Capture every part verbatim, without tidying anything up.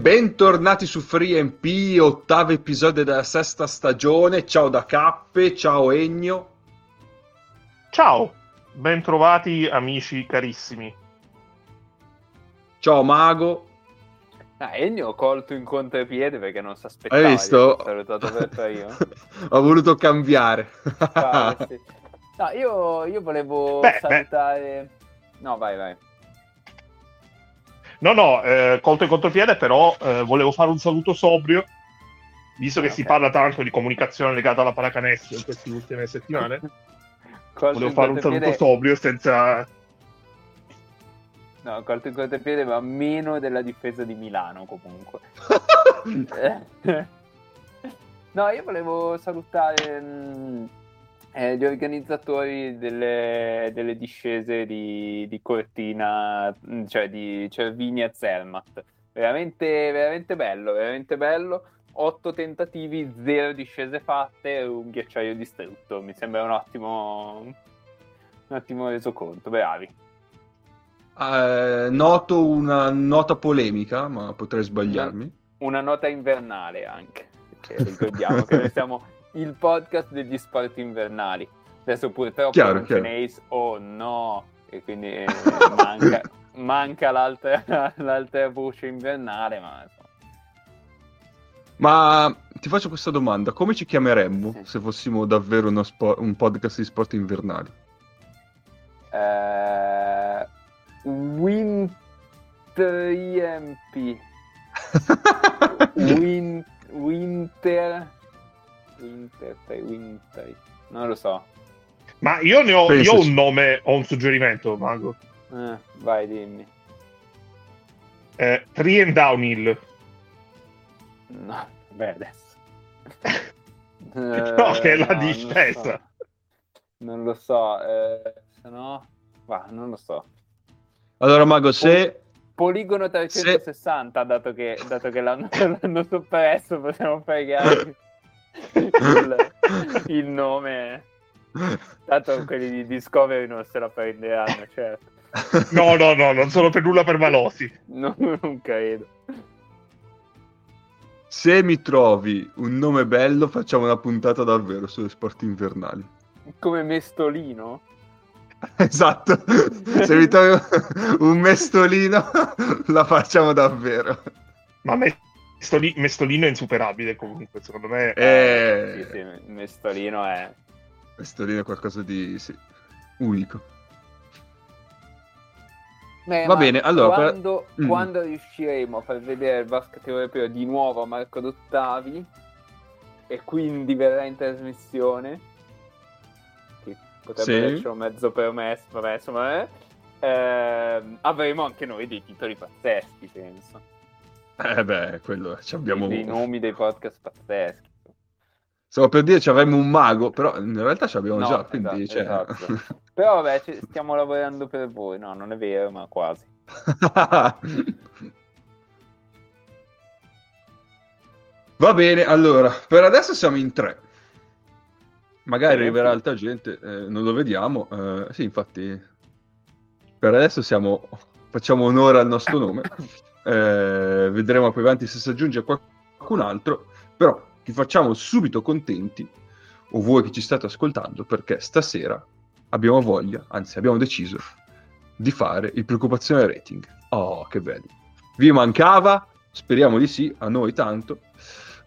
bentornati su FreeMP, ottavo episodio della sesta stagione. Ciao da Cappe, ciao Ennio. Ciao, bentrovati amici carissimi. Ciao Mago. Ah, Ennio ho colto in contropiede perché non si aspettava. Hai visto? Ho salutato per io. Ho voluto cambiare. Ah, sì. No, io, io volevo beh, salutare... Beh. No, vai, vai. No, no, eh, colto in contropiede, però eh, volevo fare un saluto sobrio, visto ah, che okay. Si parla tanto di comunicazione legata alla pallacanestro in queste ultime settimane. Volevo fare un saluto sobrio senza... No, colto in contropiede va meno della difesa di Milano, comunque. No, io volevo salutare mh, eh, gli organizzatori delle, delle discese di, di Cortina, cioè di Cervinia e Zermatt. Veramente, veramente bello, veramente bello. Otto tentativi, zero discese fatte, un ghiacciaio distrutto. Mi sembra un ottimo, un ottimo resoconto, bravi. Uh, noto una nota polemica, ma potrei sbagliarmi. Una nota invernale anche, perché ricordiamo che noi siamo il podcast degli sport invernali. Adesso purtroppo chiaro, non ce ne is- oh no, e quindi eh, manca, manca l'altra, l'altra voce invernale. Ma... ma ti faccio questa domanda, come ci chiameremmo sì. se fossimo davvero uno spo- un podcast di sport invernali? Eh... Winter E M P Win- Winter Winter Winter non lo so, ma io ne ho, io ho un nome, ho un suggerimento, Mago. Eh, vai, dimmi. eh, Three and Downhill. No, beh, adesso no, che è la no, discesa non lo so, non lo so. Eh, se no va, non lo so. Allora, Mago, se... Poligono trecentosessanta, se... dato che, dato che l'hanno, l'hanno soppresso, possiamo fregare il, il nome. Tanto quelli di Discovery non se la prenderanno, certo. No, no, no, non sono per nulla permalosi. No, non credo. Se mi trovi un nome bello, facciamo una puntata davvero sulle sport invernali. Come Mestolino? Esatto, se mi trovi un mestolino la facciamo davvero. Ma mestoli- mestolino è insuperabile comunque, secondo me. È... Sì, sì, mestolino è... Mestolino è qualcosa di sì, unico. Beh, va bene, allora... Quando, per... quando mm. riusciremo a far vedere il basket europeo di nuovo a Marco Dottavi, e quindi verrà in trasmissione... potrebbe sì. essere un mezzo permesso, vabbè, insomma, eh, eh, avremo anche noi dei titoli pazzeschi, penso. Eh beh, quello ci abbiamo dei, dei nomi dei podcast pazzeschi. Stavo per dire ci avremmo un mago, però in realtà ci abbiamo no, già, esatto, quindi cioè... esatto. Però vabbè, ci stiamo lavorando per voi, no, non è vero, ma quasi. Va bene, allora, per adesso siamo in tre. Magari arriverà altra gente, eh, non lo vediamo. Eh, sì, infatti, per adesso siamo, facciamo onore al nostro nome. Eh, vedremo poi avanti se si aggiunge qualcun altro. Però vi facciamo subito contenti, o voi che ci state ascoltando, perché stasera abbiamo voglia, anzi abbiamo deciso, di fare il preoccupazione rating. Oh, che bello. Vi mancava? Speriamo di sì, a noi tanto.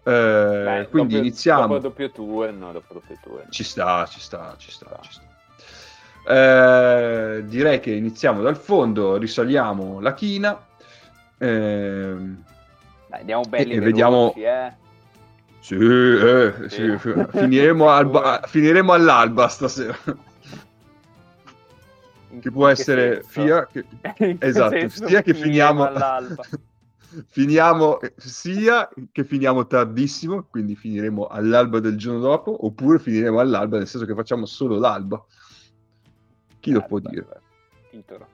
Eh, Beh, quindi dopo, iniziamo dopo doppio turno, dopo doppio turno. Ci sta, ci sta, ci sta, ci sta. Eh, direi che iniziamo dal fondo, risaliamo la china. Eh, Dai, andiamo belli e veloci, vediamo. Eh. Sì, eh, sì. sì. Finiremo, alba... finiremo all'alba stasera. In che può che essere senso? Fia che... esatto, sia che finiamo all'alba. Finiamo sia che finiamo tardissimo, quindi finiremo all'alba del giorno dopo, oppure finiremo all'alba, nel senso che facciamo solo l'alba. Chi l'alba, lo può dire? Titolo.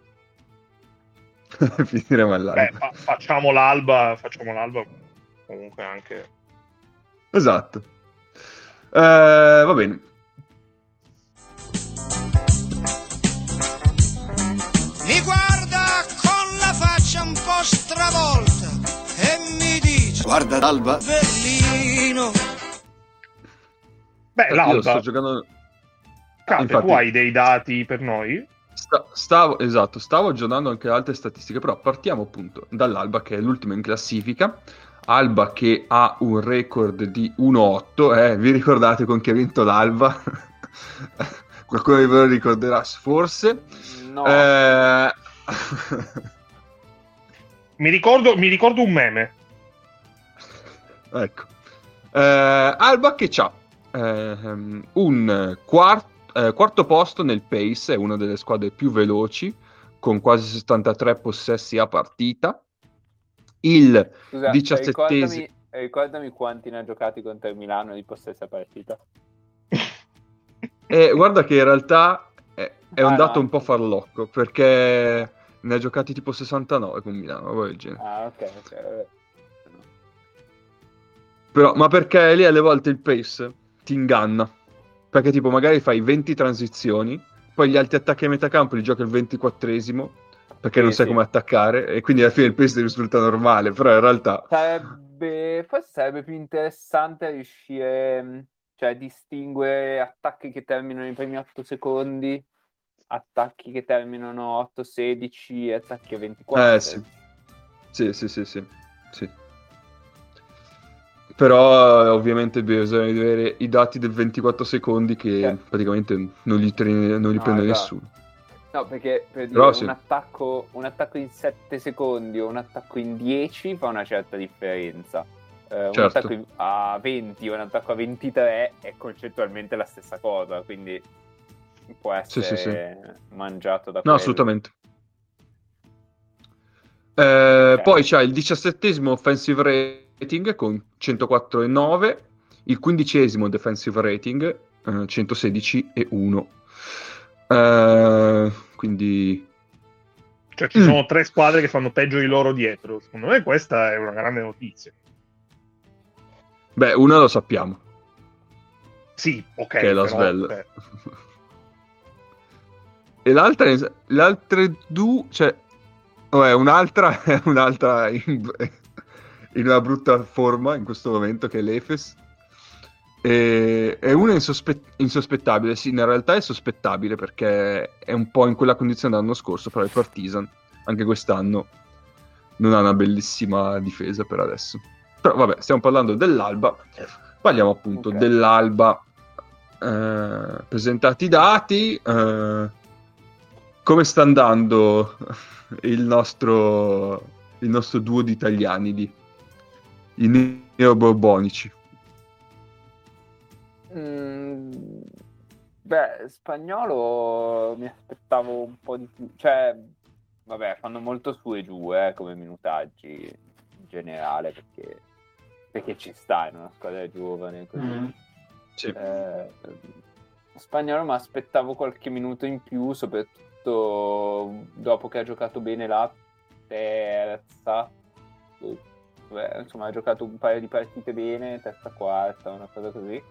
Finiremo all'alba. Beh, fa- facciamo l'alba, facciamo l'alba comunque anche. Esatto. Eh, va bene. Mi guarda con la faccia un po' stravolta. E mi Guarda l'alba. Berlino. Beh, l'alba. Io sto giocando... Cape, infatti, tu hai dei dati per noi? Sta, stavo, esatto, stavo aggiornando anche altre statistiche, però partiamo appunto dall'Alba, che è l'ultima in classifica. Alba che ha un record di uno otto, eh, vi ricordate con chi ha vinto l'Alba? Qualcuno di voi lo ricorderà forse? No. Eh... mi, ricordo, mi ricordo un meme. Ecco. Eh, Alba che c'ha eh, un quarto Eh, quarto posto nel pace, è una delle squadre più veloci, con quasi settantatré possessi a partita. Il Scusa, diciassettesimo... Ricordami, ricordami quanti ne ha giocati contro il Milano di possessi a partita. Eh, guarda che in realtà è, è ah, un dato no. un po' farlocco, perché ne ha giocati tipo sessantanove con Milano, del genere. Ah, ok, ok, vabbè. Però, ma perché lì alle volte il pace ti inganna. Perché tipo magari fai venti transizioni, poi gli altri attacchi a metà campo li gioca il ventiquattresimo, perché sì, non sai sì. come attaccare, e quindi alla fine il pace risulta normale, però in realtà... Sarebbe, forse sarebbe più interessante riuscire, cioè, a distinguere attacchi che terminano i primi otto secondi, attacchi che terminano otto sedici e attacchi a ventiquattro. Eh sì, sì, sì, sì, sì. sì. Però ovviamente bisogna vedere i dati del ventiquattro secondi che certo. praticamente non li, tre... non li no, prende esatto. nessuno. No, perché per dire, un, sì. attacco, un attacco in sette secondi o un attacco in dieci fa una certa differenza. Eh, certo. Un attacco a venti o un attacco a ventitré è concettualmente la stessa cosa, quindi può essere sì, sì, sì. mangiato da no, quello. No, assolutamente. Eh, okay. Poi c'è il diciassettesimo offensive rate con centoquattro virgola nove, il quindicesimo defensive rating eh, centosedici virgola uno, eh, quindi cioè ci mm. sono tre squadre che fanno peggio di loro dietro. Secondo me questa è una grande notizia. Beh, una lo sappiamo, sì, ok, che è la Svel, e l'altra le altre due, cioè vabbè, un'altra è un'altra in... in una brutta forma in questo momento, che è l'Efes, e, è una insospet- insospettabile, sì, in realtà è sospettabile perché è un po' in quella condizione dell'anno scorso, però il Partizan anche quest'anno non ha una bellissima difesa per adesso. Però vabbè, stiamo parlando dell'Alba, parliamo appunto okay. dell'Alba, eh, presentati i dati, eh, come sta andando il nostro, il nostro duo di italiani lì, i neoborbonici? Mm, beh, spagnolo mi aspettavo un po' di più, cioè vabbè, fanno molto su e giù eh, come minutaggi in generale, perché perché ci sta in una squadra giovane così. Mm. Sì. Eh, spagnolo mi aspettavo qualche minuto in più, soprattutto dopo che ha giocato bene la terza. Beh, insomma, ha giocato un paio di partite bene, terza, quarta, una cosa così,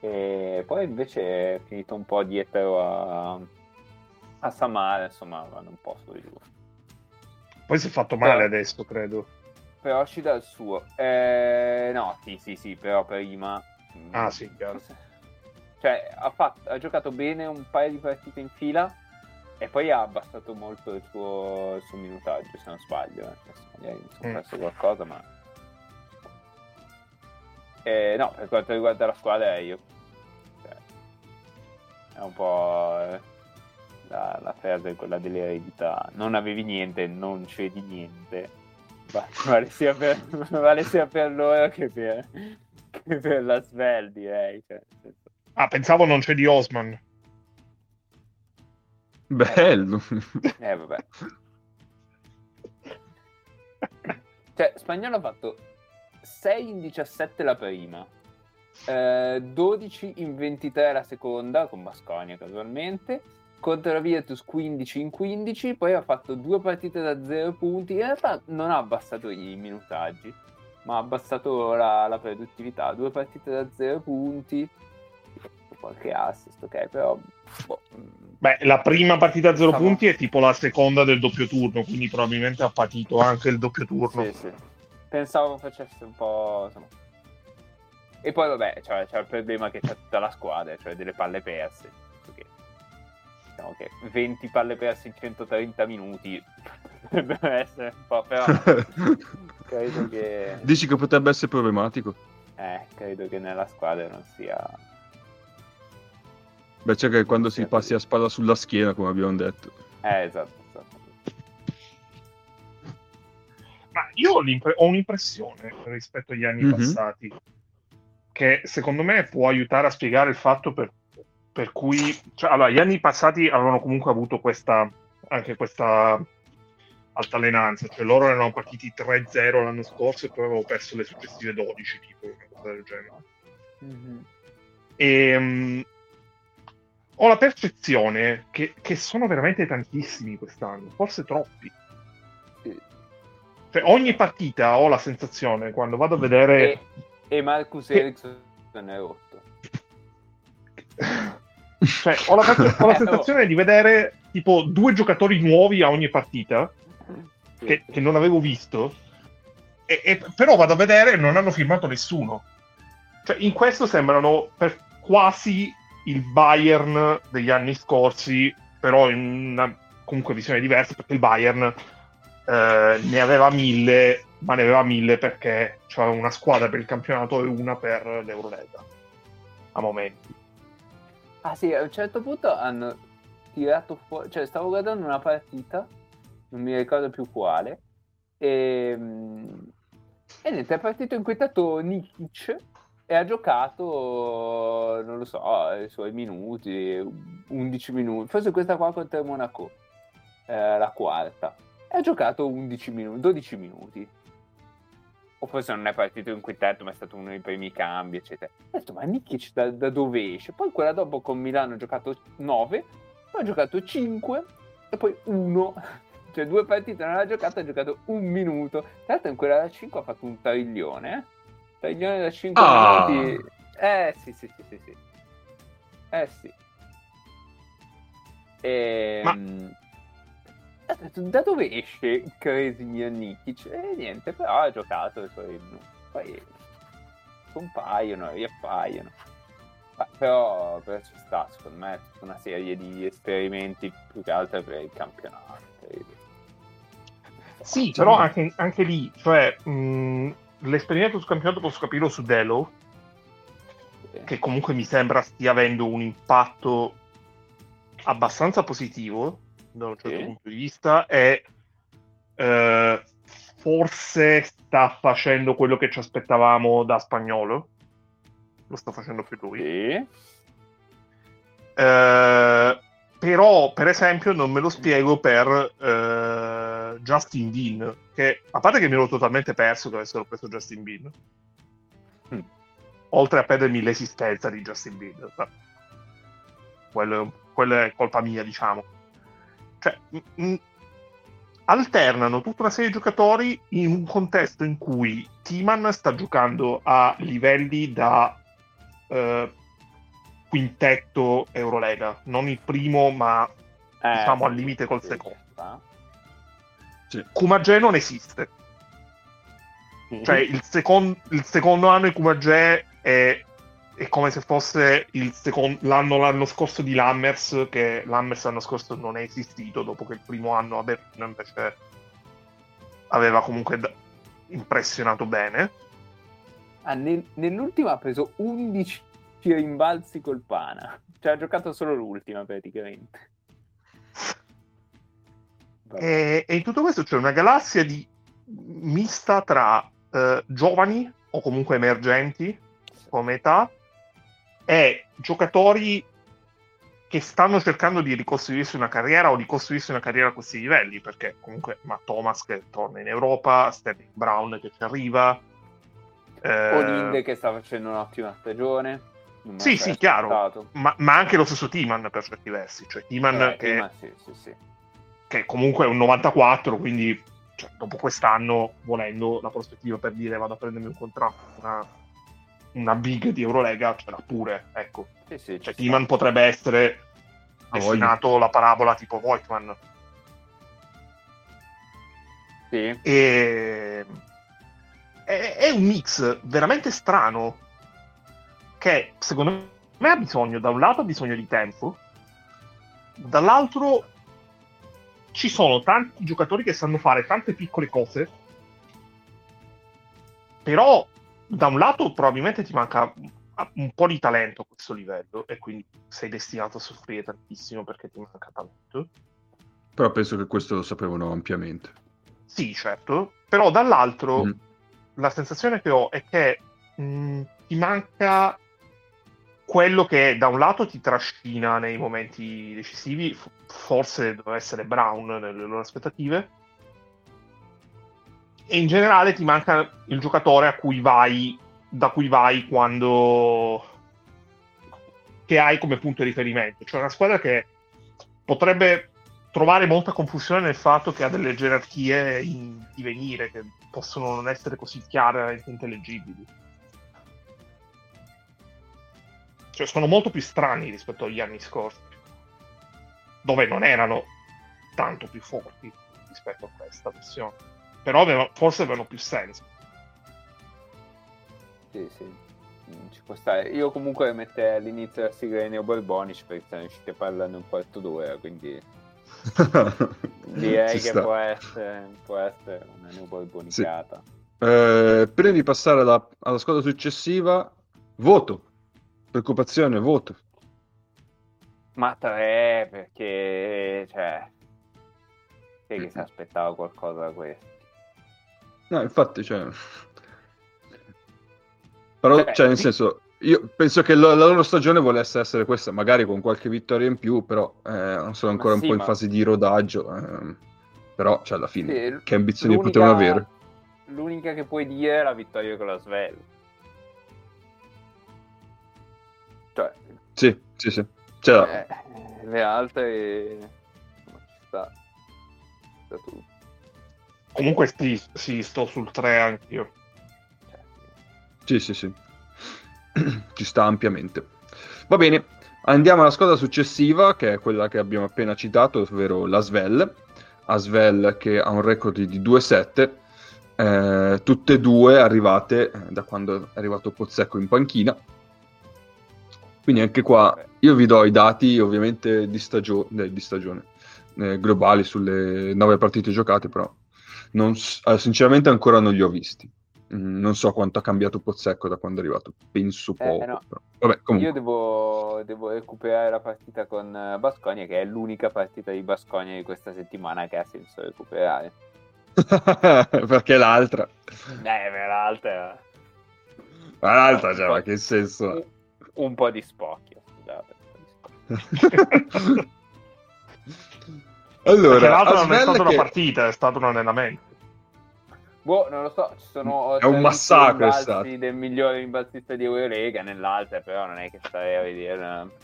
e poi invece è finito un po' dietro a, a Samara, insomma, vanno un po' solo giù. Poi si è fatto male però, adesso, credo. Però esci dal suo. Eh, no, sì, sì, sì, però prima... Ah, sì, chiaro. Cioè, ha, fatto, ha giocato bene un paio di partite in fila, e poi ha abbassato molto il suo, il suo minutaggio, se non sbaglio. Adesso magari mi sono perso mm. qualcosa, ma eh, no, per quanto riguarda la squadra, io cioè, è un po' la, la frase è quella dell'eredità: non avevi niente, non cedi niente, ma vale sia per, vale sia per loro che per, che per la Svel, direi. Cioè, senso... Ah, pensavo non c'è di Osman. Bello. Eh vabbè. Cioè, spagnolo ha fatto sei in diciassette la prima, eh, dodici in ventitré la seconda, con Baskonia casualmente, contro la Virtus quindici in quindici, poi ha fatto due partite da zero punti. In realtà non ha abbassato i minutaggi, ma ha abbassato la, la produttività. Due partite da zero punti, qualche assist, ok, però boh. Beh, la prima partita a zero Stavo... punti è tipo la seconda del doppio turno, quindi probabilmente ha patito anche il doppio turno. Sì, sì. pensavo facesse un po', insomma. E poi vabbè, cioè, c'è il problema che c'è tutta la squadra, cioè delle palle perse, okay. Diciamo che venti palle perse in centotrenta minuti potrebbe essere un po', però credo che... Dici che potrebbe essere problematico? Eh, credo che nella squadra non sia... Beh, c'è che quando si passi a spalla sulla schiena, come abbiamo detto. Eh, esatto, esatto. Ma io ho, ho un'impressione rispetto agli anni mm-hmm. passati, che secondo me può aiutare a spiegare il fatto per, per cui... Cioè, allora, gli anni passati avevano comunque avuto questa anche questa altalenanza, cioè loro erano partiti tre zero l'anno scorso e poi avevo perso le successive dodici, tipo, una cosa del genere. Mm-hmm. E... Um, ho la percezione che, che sono veramente tantissimi quest'anno, forse troppi. Cioè, ogni partita ho la sensazione, quando vado a vedere... E, e Marcus che... Ericsson è rotto. Cioè, ho la, ho la sensazione di vedere tipo due giocatori nuovi a ogni partita, che, che non avevo visto, e, e, però vado a vedere e non hanno firmato nessuno. Cioè, in questo sembrano per quasi... il Bayern degli anni scorsi, però in una comunque visione diversa, perché il Bayern eh, ne aveva mille, ma ne aveva mille perché c'era una squadra per il campionato e una per l'Eurolega, a momenti. Ah sì, a un certo punto hanno tirato fuori, cioè stavo guardando una partita, non mi ricordo più quale, e, e niente, è partito inquietato Nikic, e ha giocato, non lo so, i suoi minuti, undici minuti, forse questa qua contro il Monaco, eh, la quarta, e ha giocato undici minuti, dodici minuti, o forse non è partito in quintetto, ma è stato uno dei primi cambi, eccetera. Ho detto, ma Nikic da, da dove esce? Poi quella dopo con Milano ha giocato nove, poi ha giocato cinque, e poi uno, cioè due partite non ha giocato, ha giocato un minuto, tra l'altro in quella da cinque ha fatto un taglione, eh? Taglione da cinque ah. minuti. Eh sì sì sì sì sì. Eh sì. E... Ma... da dove esce Krasnja Nikic? E eh, niente, però ha giocato i suoi minuti. Poi compaiono, riappaiono. Ma però, però ci sta, secondo me, tutta una serie di esperimenti più che altro per il campionato. Per... Sì, però anche, anche lì, cioè... Mh... l'esperimento sul campionato posso capirlo su Delo, che comunque mi sembra stia avendo un impatto abbastanza positivo da un certo sì. punto di vista, e eh, forse sta facendo quello che ci aspettavamo da Spagnolo, lo sta facendo più lui. Sì. Eh, però per esempio non me lo spiego per eh, Justin Dean, che a parte che mi ero totalmente perso che avessero preso Justin Dean, mm. oltre a perdermi l'esistenza di Justin Dean, quello, quello è colpa mia, diciamo, cioè m- m- alternano tutta una serie di giocatori in un contesto in cui Timan sta giocando a livelli da eh, quintetto Eurolega, non il primo, ma eh, diciamo al limite col secondo. Sì. Kumagé non esiste, mm-hmm. cioè il, second, il secondo anno di Kumagé è, è come se fosse il second, l'anno, l'anno scorso di Lammers, che Lammers l'anno scorso non è esistito, dopo che il primo anno a Berlino invece aveva comunque d- impressionato bene. Ah, nel, nell'ultima ha preso undici rimbalzi col Pana, cioè ha giocato solo l'ultima praticamente. E, e in tutto questo c'è una galassia di mista tra eh, giovani o comunque emergenti come età e giocatori che stanno cercando di ricostruirsi una carriera o di costruirsi una carriera a questi livelli, perché comunque ma Thomas che torna in Europa, Sterling Brown che ci arriva, eh... Olinde che sta facendo un'ottima stagione. Sì, sì, chiaro, ma, ma anche lo stesso Timan per certi versi, cioè Timan eh, che, Timan, sì, sì, sì. che comunque è un novantaquattro, quindi cioè, dopo quest'anno, volendo, la prospettiva per dire vado a prendermi un contratto, una, una big di Eurolega, ce l'ha pure, ecco. Sì, sì, cioè Timan sta. Potrebbe essere ah, destinato voglio. La parabola tipo Voigtman. Sì. E... è, è un mix veramente strano che secondo me ha bisogno, da un lato ha bisogno di tempo, dall'altro ci sono tanti giocatori che sanno fare tante piccole cose, però da un lato probabilmente ti manca un po' di talento a questo livello e quindi sei destinato a soffrire tantissimo perché ti manca talento. Però penso che questo lo sapevano ampiamente. Sì, certo, però dall'altro mm. la sensazione che ho è che mh, ti manca quello che da un lato ti trascina nei momenti decisivi, f- forse doveva essere Brown nelle loro aspettative, e in generale ti manca il giocatore a cui vai, da cui vai quando, che hai come punto di riferimento. Cioè una squadra che potrebbe trovare molta confusione nel fatto che ha delle gerarchie in divenire che possono non essere così chiare e intelligibili. Cioè sono molto più strani rispetto agli anni scorsi, dove non erano tanto più forti rispetto a questa versione, però avevano, forse avevano più senso. Sì, sì, ci può stare. Io comunque metterei all'inizio la sigla di Neo Borbonic perché sono riusciti a parlarne un quarto d'ora, quindi... direi ci che sta. può essere può essere una New Boy bonicata. Sì. Eh, prima di passare alla, alla squadra successiva, voto preoccupazione voto ma tre, perché cioè sì, che si aspettava qualcosa da questo. No, infatti, cioè però Beh, cioè nel sì. senso io penso che la loro stagione volesse essere questa, magari con qualche vittoria in più, però eh, sono ancora ma un sì, po' in ma... fase di rodaggio, eh, però cioè alla fine sì, che ambizioni potevano avere. L'unica che puoi dire è la vittoria con la Svel, cioè sì sì sì c'è eh, le altre ma ci sta, sta tutto. Comunque sì, sì sto sul tre anch'io, cioè, sì sì sì ci sta ampiamente. Va bene, andiamo alla squadra successiva, che è quella che abbiamo appena citato, ovvero l'Asvel. Asvel che ha un record di due sette, eh, tutte e due arrivate eh, da quando è arrivato Pozzecco in panchina. Quindi anche qua io vi do i dati ovviamente di, stagio- eh, di stagione eh, globali sulle nove partite giocate, però non, eh, sinceramente ancora non li ho visti. Non so quanto ha cambiato Pozzecco da quando è arrivato, penso poco. Eh, no. Vabbè, comunque. Io devo, devo recuperare la partita con Baskonia, che è l'unica partita di Baskonia di questa settimana che ha senso recuperare. Perché l'altra? Eh, per l'altra. Ma l'altra, cioè, ma che senso? Un, un po' di spocchio, scusate. Un po' di spocchio. Allora, perché l'altra non è stata che... una partita, è stato un allenamento. Boh, non lo so, ci sono... È un massacro, è stato. ...del migliore rimbalzista di Eurolega nell'altra, però non è che starei a vedere...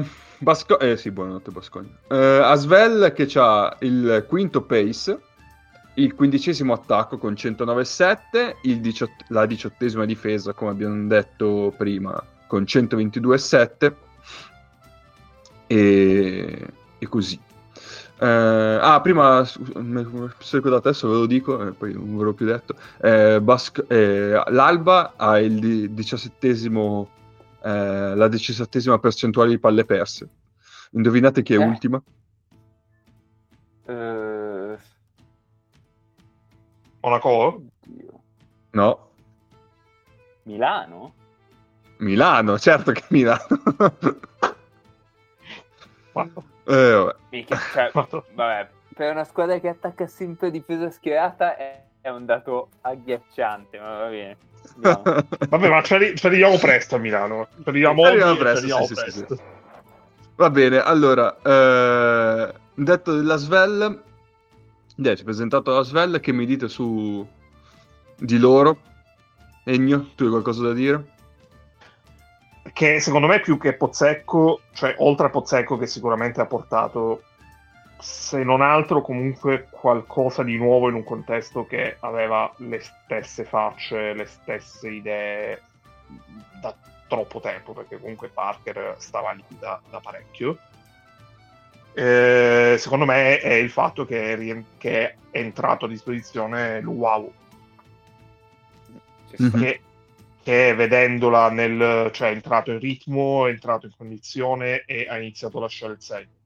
uh, Basco... Eh sì, buonanotte Bascogna. Uh, Asvel che c'ha il quinto pace, il quindicesimo attacco con centonove virgola sette, il diciott- la diciottesima difesa, come abbiamo detto prima, con centoventidue virgola sette, e... e così. Eh, ah, prima mi sono ricordato, adesso ve lo dico, eh, poi non ve l'ho più detto. Eh, Basco, eh, L'Alba ha il diciassettesimo, eh, la diciassettesima percentuale di palle perse. Indovinate chi è eh. ultima? Eh... Monaco? No. Milano? Milano, certo che Milano. Eh, vabbè. Mica, cioè, vabbè, per una squadra che attacca sempre difesa schierata è, è un dato agghiacciante, ma va bene. No. Vabbè, ma ci arri- arriviamo presto a Milano. Ci arriviamo, arriviamo presto, arriviamo sì, presto. Sì, sì, sì. Va bene, allora, eh, detto della Svel, dai, ci ho presentato la Svel, che mi dite su di loro? Egno, tu hai qualcosa da dire? Che secondo me più che Pozzecco, cioè oltre a Pozzecco che sicuramente ha portato, se non altro comunque qualcosa di nuovo in un contesto che aveva le stesse facce, le stesse idee da troppo tempo, perché comunque Parker stava lì da, da parecchio, eh, secondo me è il fatto che è, rie- che è entrato a disposizione l'U A U, mm-hmm. che, che vedendola nel, cioè è entrato in ritmo, è entrato in condizione e ha iniziato a lasciare il segno.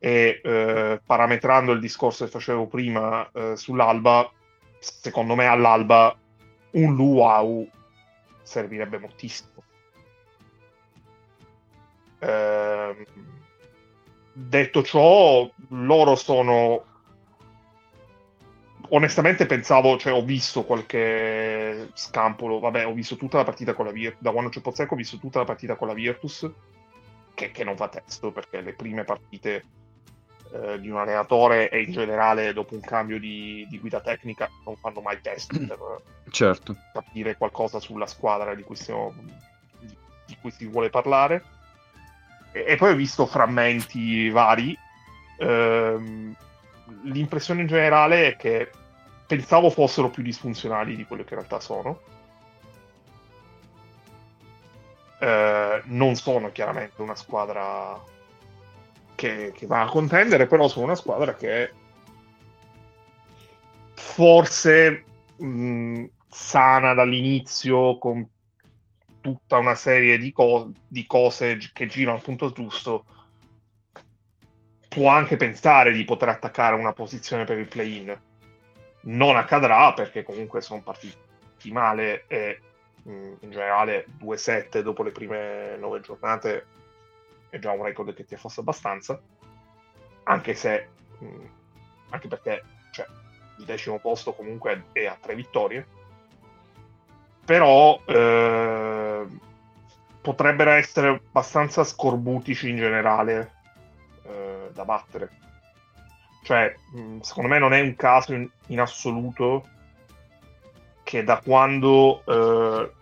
E eh, parametrando il discorso che facevo prima eh, sull'Alba, secondo me all'Alba un Luau servirebbe moltissimo. Eh, detto ciò, loro sono onestamente pensavo, cioè ho visto qualche scampolo, vabbè ho visto tutta la partita con la Virtus, da quando c'è Pozzecco ho visto tutta la partita con la Virtus, che, che non fa testo, perché le prime partite eh, di un allenatore e in generale dopo un cambio di, di guida tecnica non fanno mai test per certo. capire qualcosa sulla squadra di cui, stiamo, di, di cui si vuole parlare. E, e poi ho visto frammenti vari. Ehm, l'impressione in generale è che pensavo fossero più disfunzionali di quello che in realtà sono. Uh, non sono chiaramente una squadra che, che va a contendere, però sono una squadra che forse mh, sana dall'inizio con tutta una serie di, co- di cose che girano al punto giusto, può anche pensare di poter attaccare una posizione per il play-in. Non accadrà perché comunque sono partiti male e in generale due sette dopo le prime nove giornate è già un record che ti affossa abbastanza, anche se anche perché cioè, il decimo posto comunque è a tre vittorie, però eh, potrebbero essere abbastanza scorbutici in generale eh, da battere, cioè secondo me non è un caso in, in assoluto che da quando eh,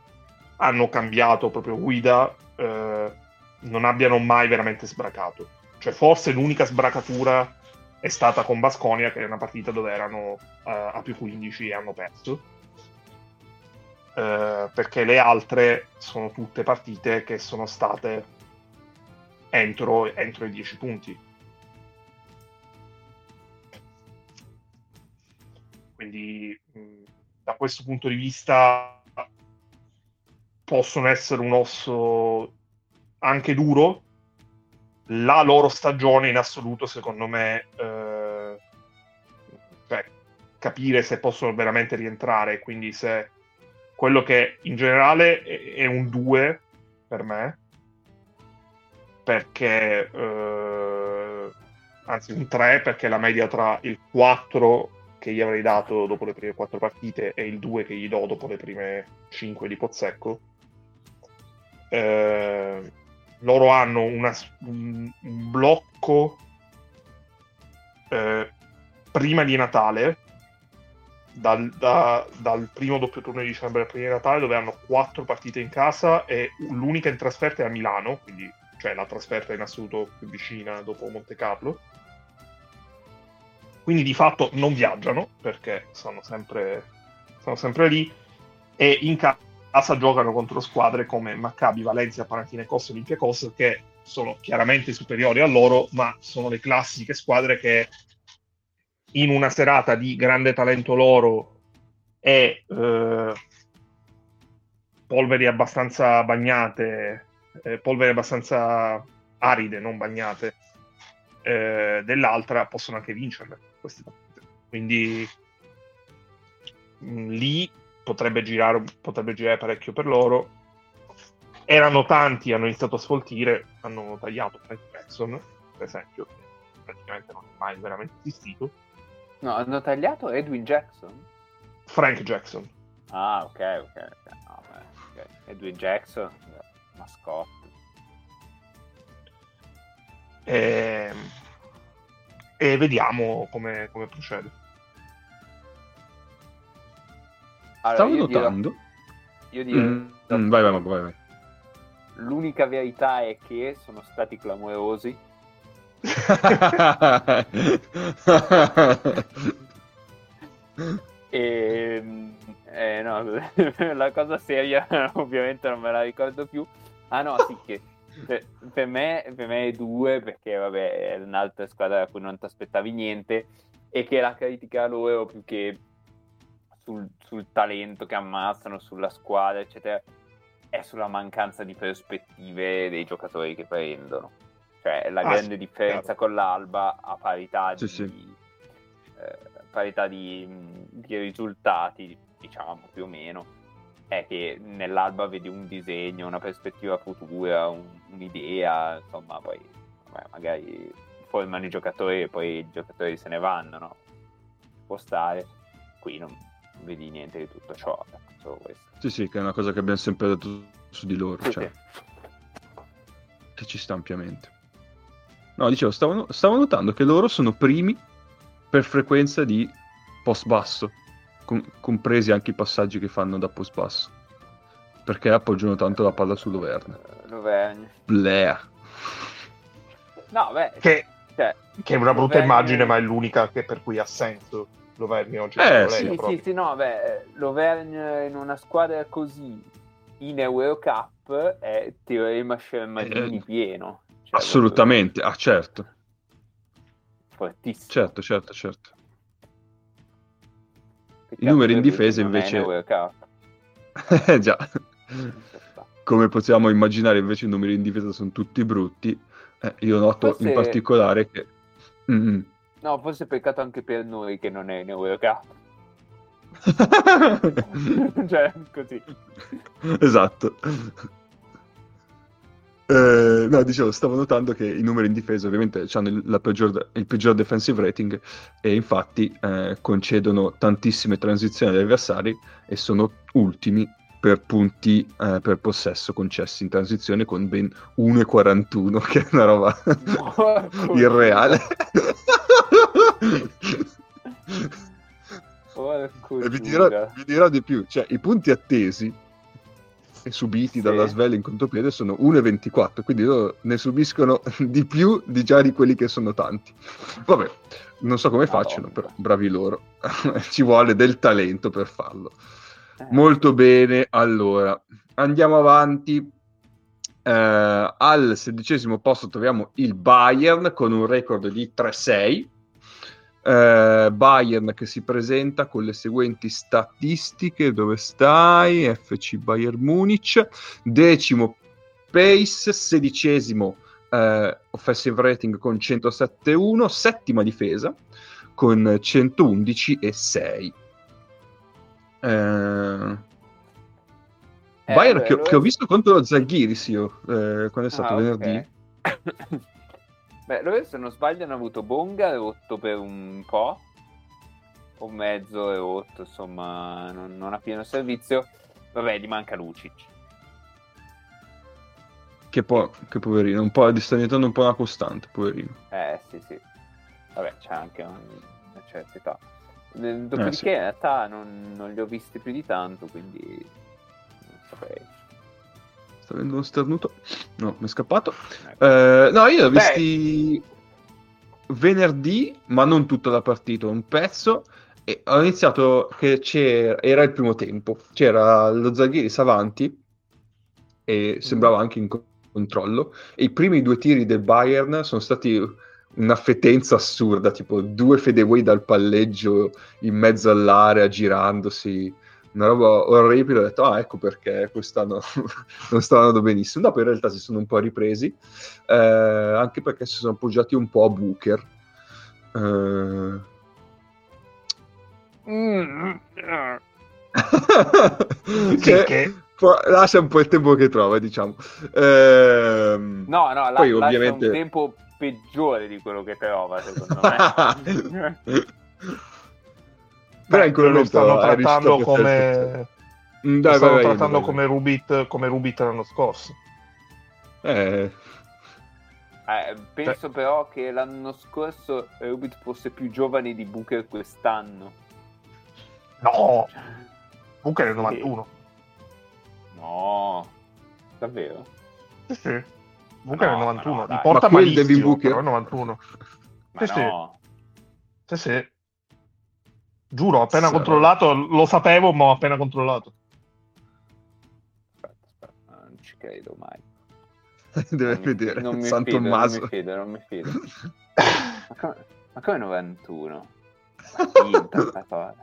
hanno cambiato proprio guida eh, non abbiano mai veramente sbracato. Cioè forse l'unica sbracatura è stata con Baskonia, che è una partita dove erano eh, a più quindici e hanno perso, eh, perché le altre sono tutte partite che sono state entro, entro i dieci punti. Quindi mh, da questo punto di vista possono essere un osso anche duro. La loro stagione in assoluto, secondo me, eh, cioè, capire se possono veramente rientrare, quindi se quello che in generale è, è un due per me, perché eh, anzi un tre, perché la media tra il quattro che gli avrei dato dopo le prime quattro partite e il due che gli do dopo le prime cinque di Pozzecco. Eh, loro hanno una, un, un blocco eh, prima di Natale, dal, da, dal primo doppio turno di dicembre al primo di Natale, dove hanno quattro partite in casa e l'unica in trasferta è a Milano, quindi cioè la trasferta in assoluto più vicina dopo Monte Carlo. Quindi di fatto non viaggiano, perché sono sempre, sono sempre lì, e in casa giocano contro squadre come Maccabi, Valencia, Panathinaikos e Olympiacos, che sono chiaramente superiori a loro, ma sono le classiche squadre che in una serata di grande talento loro e eh, polveri abbastanza bagnate, eh, polveri abbastanza aride, non bagnate, eh, dell'altra, possono anche vincerle. Quindi lì potrebbe girare, potrebbe girare parecchio per loro. Erano tanti, hanno iniziato a sfoltire, hanno tagliato Frank Jackson, per esempio, che praticamente non è mai veramente esistito. No, hanno tagliato Edwin Jackson? Frank Jackson. Ah, ok, ok. No, beh, okay. Edwin Jackson, mascotte. Ehm... e vediamo come, come procede. Allora, stavo io notando dirò, io dirò, mm, do... mm, vai, vai, vai, vai. L'unica verità è che sono stati clamorosi. E, eh, no, la cosa seria ovviamente non me la ricordo più. Ah no, sì, che per, per, me, per me è due, perché vabbè, è un'altra squadra da cui non ti aspettavi niente, e che la critica a loro più che sul, sul talento che ammazzano, sulla squadra eccetera, è sulla mancanza di prospettive dei giocatori che prendono. Cioè la ah, grande sì, differenza chiaro. Con l'Alba, a parità di, sì, sì. Eh, parità di, di risultati, diciamo più o meno, è che nell'Alba vedi un disegno, una prospettiva futura, un, un'idea, insomma. Poi vabbè, magari formano i giocatori e poi i giocatori se ne vanno, no? Può stare. Qui non vedi niente di tutto ciò, solo questo. Sì, sì, che è una cosa che abbiamo sempre detto su di loro, sì, cioè sì. Che ci sta ampiamente. No, dicevo, stavo, stavo notando che loro sono primi per frequenza di post basso, compresi anche i passaggi che fanno da post basso, perché appoggiano tanto la palla sull'Overne. L'Overne. Blea. No, beh, che, cioè, che è una brutta L'Overne... immagine, ma è l'unica che per cui ha senso l'Auvergne oggi. Eh, sì, sì, sì, no, beh, l'Auvergne in una squadra così in Eurocup è teorema Schermadini eh, pieno. Cioè, assolutamente, proprio... ah certo. Fortissimo. Certo, certo, certo. I numeri in difesa invece eh, già come possiamo immaginare, invece i numeri in difesa sono tutti brutti. Eh, io noto forse... in particolare che mm-hmm. no, forse peccato anche per noi che non è in Eurocup. Cioè così esatto. Eh, no, dicevo, stavo notando che i numeri in difesa ovviamente hanno il, la peggior, il peggior defensive rating, e infatti eh, concedono tantissime transizioni agli avversari e sono ultimi per punti eh, per possesso concessi in transizione con ben uno virgola quarantuno, che è una roba irreale. E vi dirò, vi dirò di più, cioè i punti attesi subiti sì. dalla Svella in contropiede sono uno virgola ventiquattro, quindi loro ne subiscono di più di già di quelli che sono tanti. Vabbè, non so come Madonna. Facciano, però bravi loro. Ci vuole del talento per farlo. Eh. Molto bene, allora andiamo avanti. Eh, al sedicesimo posto troviamo il Bayern con un record di tre sei. Uh, Bayern che si presenta con le seguenti statistiche. Dove stai? F C Bayern Munich, decimo pace, sedicesimo uh, offensive rating con centosette virgola uno, settima difesa con centoundici virgola sei. uh, eh, Bayern che, che ho visto contro lo Zalgiris io eh, quando è stato ah, venerdì okay. Beh, loro se non sbaglio hanno avuto Bonga rotto per un po', o mezzo rotto, insomma, non, non ha pieno servizio. Vabbè, gli manca Lucic. Che, po- che poverino, un po' diventando un po' una costante, poverino. Eh, sì, sì. Vabbè, c'è anche una certa età. Dopodiché eh, sì. in realtà non, non li ho visti più di tanto, quindi non saprei. Sta avendo uno starnuto. No, mi è scappato. Eh, no, io l'ho visti Beh. venerdì, ma non tutta la partita, un pezzo. E ho iniziato che c'era, era il primo tempo. C'era lo Zalgiris avanti e sembrava anche in controllo. E i primi due tiri del Bayern sono stati una fetenza assurda, tipo due fadeaway dal palleggio in mezzo all'area girandosi. Una roba orribile, ho detto, ah, ecco perché quest'anno non sta andando benissimo. Dopo in realtà si sono un po' ripresi, eh, anche perché si sono appoggiati un po' a Booker. Eh... Mm. che, che... Può, lascia un po' il tempo che trova, diciamo. Eh... No, no, poi, la, ovviamente... lascia un tempo peggiore di quello che trova, secondo me. Però in quello lo stanno trattando come dai, lo stanno vai, trattando vai, come vai. Rubit come Rubit l'anno scorso. Eh. Eh, penso eh. però che l'anno scorso Rubit fosse più giovane di Booker quest'anno. No. Booker è il novantuno. No. Davvero? Sì, sì. Booker è no, il novantuno, ma no, mi porta ma malissimo, però è il novantuno. Ma sì, no. Sì. Sì, sì. Giuro, ho appena Sarà. controllato, lo sapevo, ma ho appena controllato. Aspetta, aspetta, non ci credo mai. Deve vedere. Non mi, San fido, Tommaso. non mi fido, non mi fido. Ma come, ma come novantuno? Ma,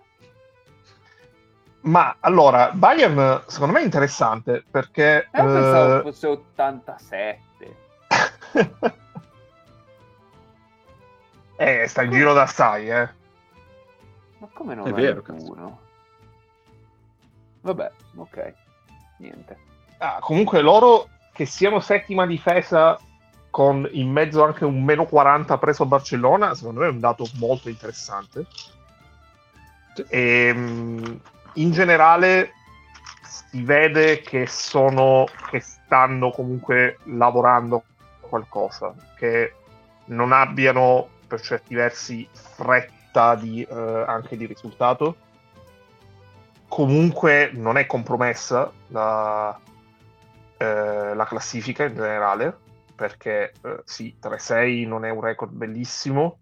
ma allora, Bayern secondo me è interessante perché... Eh, io uh... pensavo fosse ottantasette. eh, sta in come... giro da sai, eh. Ma come novantuno? È vero, cazzo. Vabbè, ok. Niente. Ah, comunque loro... che siano settima difesa con in mezzo anche un meno quaranta preso a Barcellona, secondo me è un dato molto interessante. E, in generale si vede che sono che stanno comunque lavorando qualcosa, che non abbiano per certi versi fretta di, eh, anche di risultato. Comunque non è compromessa la la classifica in generale, perché eh, sì, tre sei non è un record bellissimo,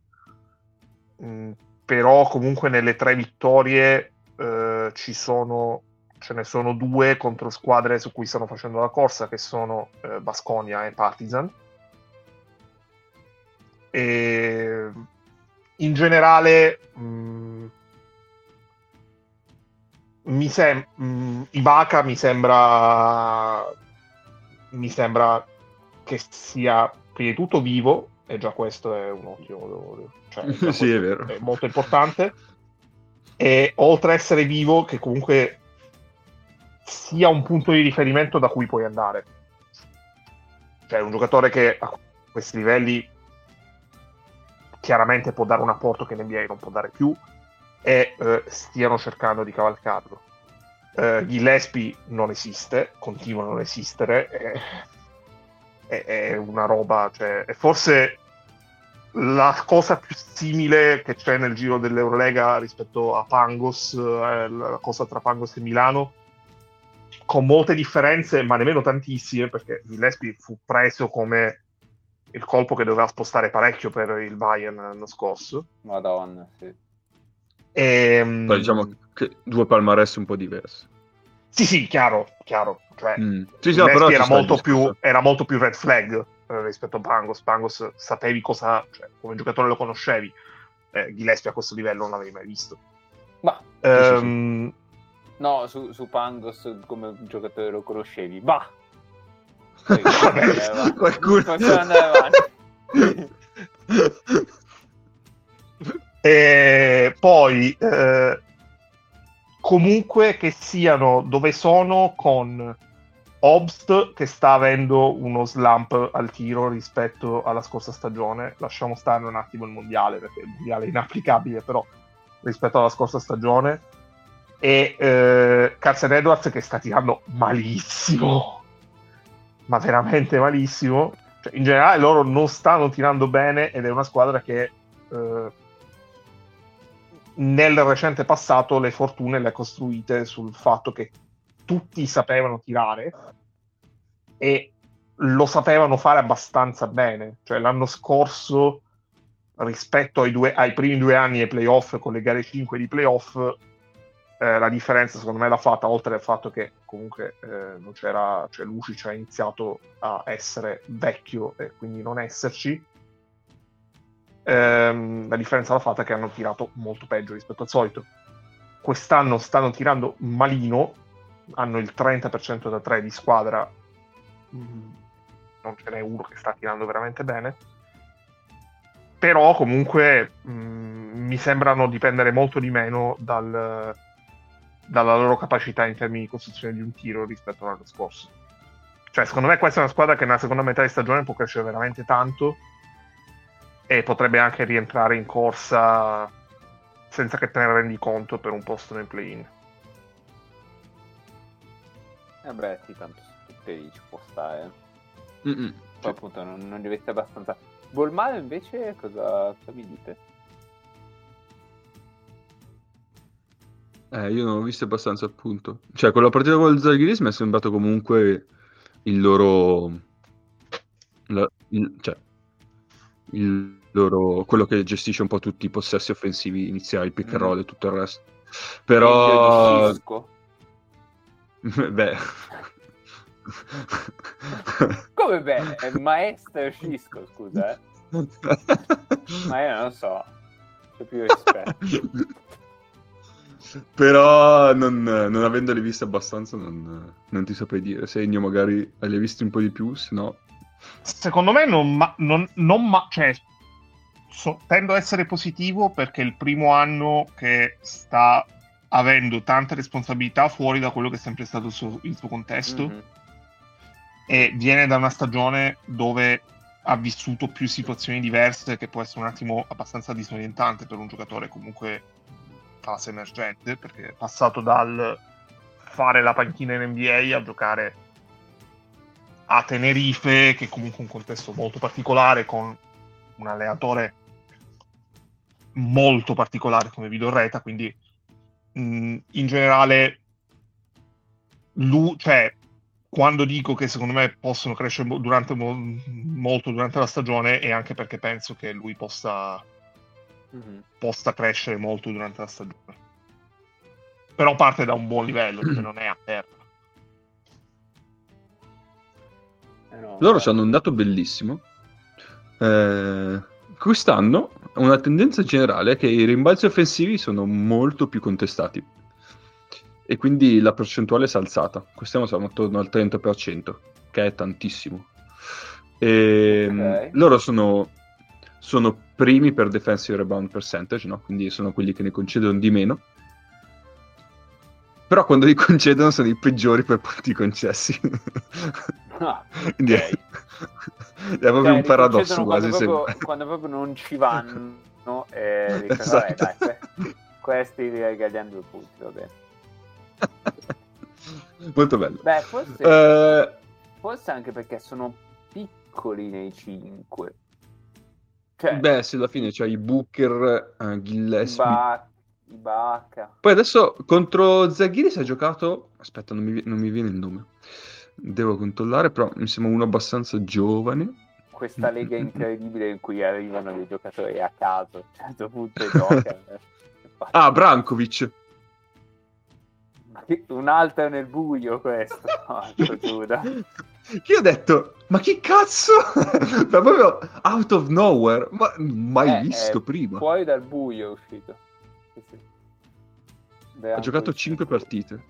mh, però comunque nelle tre vittorie eh, ci sono, ce ne sono due contro squadre su cui stanno facendo la corsa, che sono eh, Baskonia e Partizan, e in generale mh, mi sem- mh, Ibaka mi sembra mi sembra che sia prima di tutto vivo, e già questo è un ottimo, cioè, sì, è vero, è molto importante, e oltre a essere vivo che comunque sia un punto di riferimento da cui puoi andare, cioè un giocatore che a questi livelli chiaramente può dare un apporto che in N B A non può dare più, e eh, stiano cercando di cavalcarlo. Uh, Gillespie non esiste, continua a non esistere, è, è, è una roba, cioè, è forse la cosa più simile che c'è nel giro dell'Eurolega rispetto a Pangos, eh, la cosa tra Pangos e Milano, con molte differenze, ma nemmeno tantissime, perché Gillespie fu preso come il colpo che doveva spostare parecchio per il Bayern l'anno scorso. Madonna, sì. E, poi diciamo che due palmarès un po' diversi. Sì, sì, chiaro, chiaro. Cioè, mm. sì, sì, no, però era molto più, era molto più red flag eh, rispetto a Pangos. Pangos sapevi cosa, cioè, come giocatore lo conoscevi. Eh, Gillespie a questo livello non l'avevi mai visto. Ma um, sì, sì. no, su, su Pangos come giocatore lo conoscevi. Bah, sì, va. Qualcuno faceva andare avanti. E poi eh, comunque che siano dove sono, con Obst che sta avendo uno slump al tiro rispetto alla scorsa stagione, lasciamo stare un attimo il mondiale perché il mondiale è inapplicabile, però rispetto alla scorsa stagione, e eh, Carson Edwards che sta tirando malissimo, ma veramente malissimo, cioè, in generale loro non stanno tirando bene, ed è una squadra che eh, nel recente passato le fortune le ha costruite sul fatto che tutti sapevano tirare e lo sapevano fare abbastanza bene, cioè l'anno scorso rispetto ai, due, ai primi due anni ai playoff, con le gare cinque di playoff, eh, la differenza secondo me l'ha fatta, oltre al fatto che comunque eh, non c'era, cioè Lucic ha iniziato a essere vecchio e quindi non esserci. Ehm, la differenza l'ha fatta che hanno tirato molto peggio rispetto al solito. Quest'anno stanno tirando malino, hanno il trenta per cento da tre di squadra, non ce n'è uno che sta tirando veramente bene, però comunque mh, mi sembrano dipendere molto di meno dal, dalla loro capacità in termini di costruzione di un tiro rispetto all'anno scorso. Cioè secondo me questa è una squadra che nella seconda metà di stagione può crescere veramente tanto e potrebbe anche rientrare in corsa senza che te ne rendi conto per un posto nel play-in. Eh beh, sì, tanto su tutte lì ci può stare. Poi cioè, appunto non, non deve essere abbastanza. Bolmaro invece cosa, cosa mi dite? Eh, io non ho visto abbastanza appunto. Cioè, con la partita con il Zalgiris mi è sembrato comunque il loro... La... Il... Cioè... il loro, quello che gestisce un po' tutti i possessi offensivi iniziali, pick and roll e tutto il resto, però beh Come bene? È Maestro Cisco, scusa, eh? Ma io non so, c'è più rispetto. Però non, non avendole viste abbastanza non, non ti saprei dire. Segno, magari le hai viste un po' di più, se no... Secondo me non... Ma, non, non ma, cioè, so, tendo a essere positivo perché è il primo anno che sta avendo tante responsabilità fuori da quello che è sempre stato il suo, il suo contesto, mm-hmm. e viene da una stagione dove ha vissuto più situazioni diverse, che può essere un attimo abbastanza disorientante per un giocatore comunque... fase emergente, perché è passato dal fare la panchina in N B A a giocare a Tenerife, che è comunque un contesto molto particolare, con un allenatore molto particolare come Vidorreta, quindi mh, in generale lui, cioè, quando dico che secondo me possono crescere durante, molto durante la stagione, è anche perché penso che lui possa Mm-hmm. possa crescere molto durante la stagione, però parte da un buon livello, cioè non è a terra. Eh no, loro eh. hanno un dato bellissimo, eh, quest'anno una tendenza generale è che i rimbalzi offensivi sono molto più contestati e quindi la percentuale si è alzata. Quest'anno siamo attorno al trenta per cento, che è tantissimo, e okay. loro sono sono primi per defensive rebound percentage, no? Quindi sono quelli che ne concedono di meno, però quando li concedono sono i peggiori per punti concessi. Ah, okay. Quindi è, è proprio cioè, un paradosso quasi quando proprio, quando proprio non ci vanno, eh, dicono, esatto. Vabbè, dai, que- questi li gadiamo due punti, va bene. Molto bello. Beh, forse, uh... forse anche perché sono piccoli nei cinque. Cioè, beh, sì, alla fine c'hai cioè, i Booker, uh, Gillespie, ba- Ibaka. Poi adesso contro Zaghieri si è giocato... Aspetta, non mi, non mi viene il nome. Devo controllare, però mi sembra uno abbastanza giovane. Questa lega incredibile in cui arrivano dei giocatori a caso. A un certo punto giocano. Ah, Brankovic. Un altro nel buio questo. Che ho detto, ma che cazzo? Ma proprio out of nowhere, ma mai eh, visto eh, prima. Fuori dal buio è uscito. Sì, sì. Beh, ha giocato cinque partite.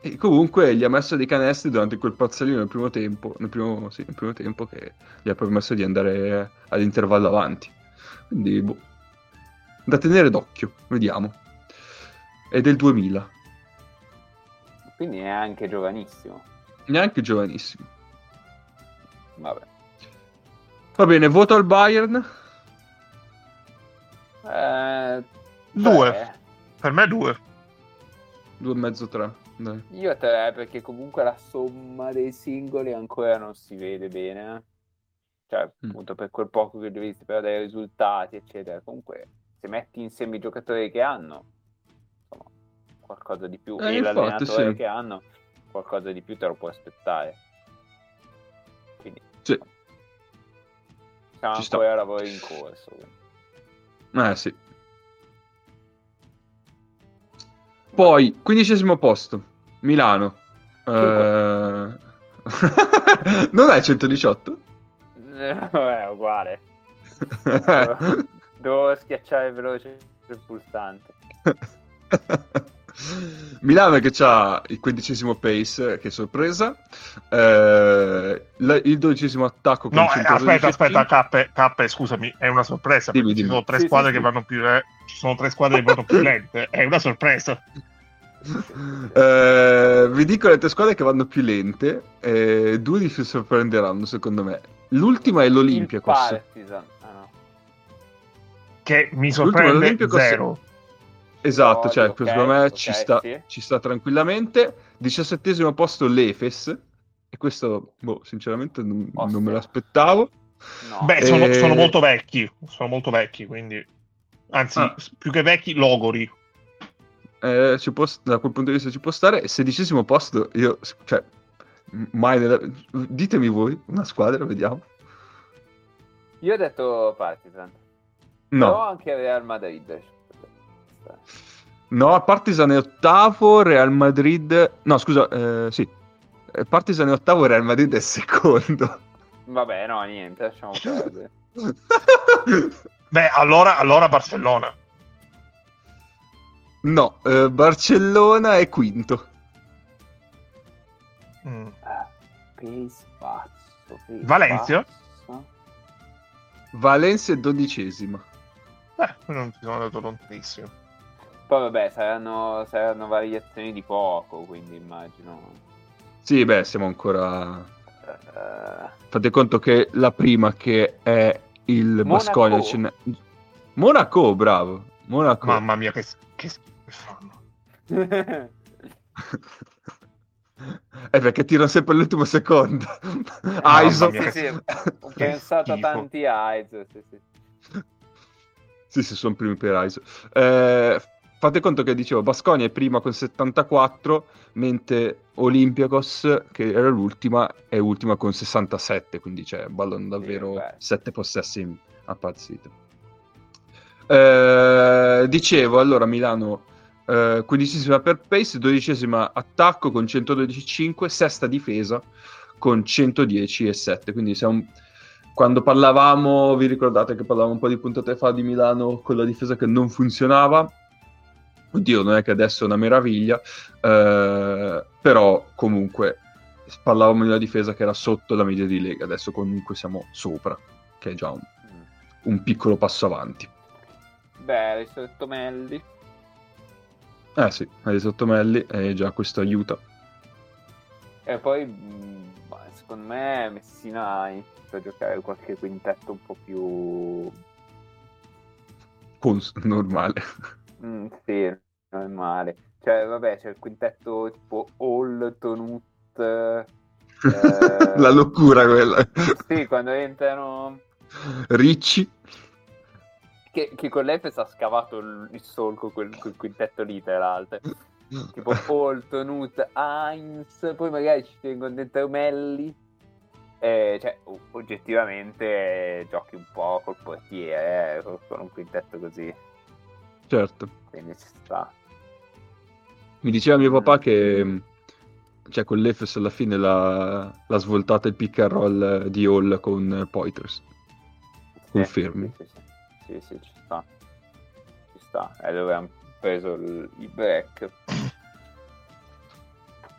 E comunque gli ha messo dei canestri durante quel pazzellino nel primo tempo, nel primo, sì, nel primo tempo che gli ha permesso di andare all'intervallo avanti. Quindi, boh, da tenere d'occhio, vediamo. È del duemila. Quindi è anche giovanissimo. Neanche giovanissimo. Vabbè. Va bene, voto al Bayern. Eh, due. Per me due. Due e mezzo, tre. Dai. Io tre, perché comunque la somma dei singoli ancora non si vede bene. Cioè, mm. appunto, per quel poco che dovresti, però dai risultati, eccetera. Comunque, se metti insieme i giocatori che hanno, insomma, qualcosa di più. Eh, e infatti, l'allenatore sì. che hanno, qualcosa di più te lo puoi aspettare. Sì. Ci sta. Poi lavori in corso. Eh sì. Poi, quindicesimo posto, Milano. Eh... Non è centodiciotto? È uguale. Devo schiacciare veloce il pulsante. Milano che c'ha il quindicesimo pace, che sorpresa, eh, la, il dodicesimo attacco con no eh, aspetta aspetta K, K scusami, è una sorpresa, dimmi, dimmi. Ci sono tre sì, squadre sì, che sì. vanno più eh, ci sono tre squadre che vanno più lente, è una sorpresa. Eh, vi dico le tre squadre che vanno più lente, eh, due li si sorprenderanno secondo me, l'ultima è l'Olimpia, ah, no. che mi sorprende zero. Esatto, oh, cioè okay, secondo me okay, ci, sta, sì. ci sta tranquillamente. Diciassettesimo posto l'Efes, e questo boh, sinceramente non, non me l'aspettavo. No. Beh, sono, e... sono molto vecchi, sono molto vecchi, quindi anzi ah. più che vecchi, logori. Eh, ci può, da quel punto di vista ci può stare. Sedicesimo posto, io cioè mai nella... ditemi voi una squadra, vediamo. Io ho detto Partizan. No, però anche Real Madrid. No, Partizan è ottavo, Real Madrid... No, scusa, eh, sì. Partizan è ottavo, Real Madrid è secondo. Vabbè, no, niente, lasciamo perdere. Beh, allora, allora Barcellona. No, eh, Barcellona è quinto. Mm. Che spazio, che Valencia? Spazio. Valencia è dodicesima. Eh, non ci sono andato tantissimo. Poi vabbè, saranno, saranno variazioni di poco, quindi immagino. Sì, beh, siamo ancora... Uh... Fate conto che la prima che è il Baskonia... Cena... Monaco, bravo. Monaco. Mamma mia, che, che fanno. È perché tirano sempre all'ultimo secondo. Ah, Iso. Mia, sì, sì. Ho pensato a tanti Iso. Sì, sì. Sì, sì, sono primi per Iso. Eh, fate conto che dicevo, Baskonia è prima con settantaquattro, mentre Olympiacos, che era l'ultima, è ultima con sessantasette, quindi cioè, ballano davvero sì, sette possessi a partita. Eh, dicevo, allora, Milano... Uh, quindicesima per pace, dodicesima attacco con centododici virgola cinque, sesta difesa con centodieci virgola sette. Quindi siamo... quando parlavamo, vi ricordate che parlavamo un po' di puntate fa di Milano con la difesa che non funzionava? Oddio, non è che adesso è una meraviglia, uh, però comunque parlavamo di una difesa che era sotto la media di Lega, adesso comunque siamo sopra, che è già un, un piccolo passo avanti. Beh, hai detto Melli. Eh sì, ai Sottomelli, e eh, già questo aiuta. E poi, mh, secondo me, Messina inizia a giocare qualche quintetto un po' più... Cons- normale. Mm, sì, normale. Cioè, vabbè, c'è il quintetto tipo All, Tonut... Eh... La locura quella. Sì, quando entrano... Ricci. Che, che con l'Efes ha scavato il, il solco, quel, quel quintetto lì, tra l'altro. Tipo Polton, Nut, Heinz, poi magari ci tengono dentro Melli. Eh, cioè, oggettivamente eh, giochi un po' col portiere, eh, con un quintetto così. Certo. Quindi ci sta. Mi diceva mio papà che cioè, con l'Efes alla fine l'ha, l'ha svoltata il pick and roll di Hall con Poitras. Confermi. Sì, sì, sì. Sì, sì, ci sta. Ci sta. È dove hanno preso il, il break.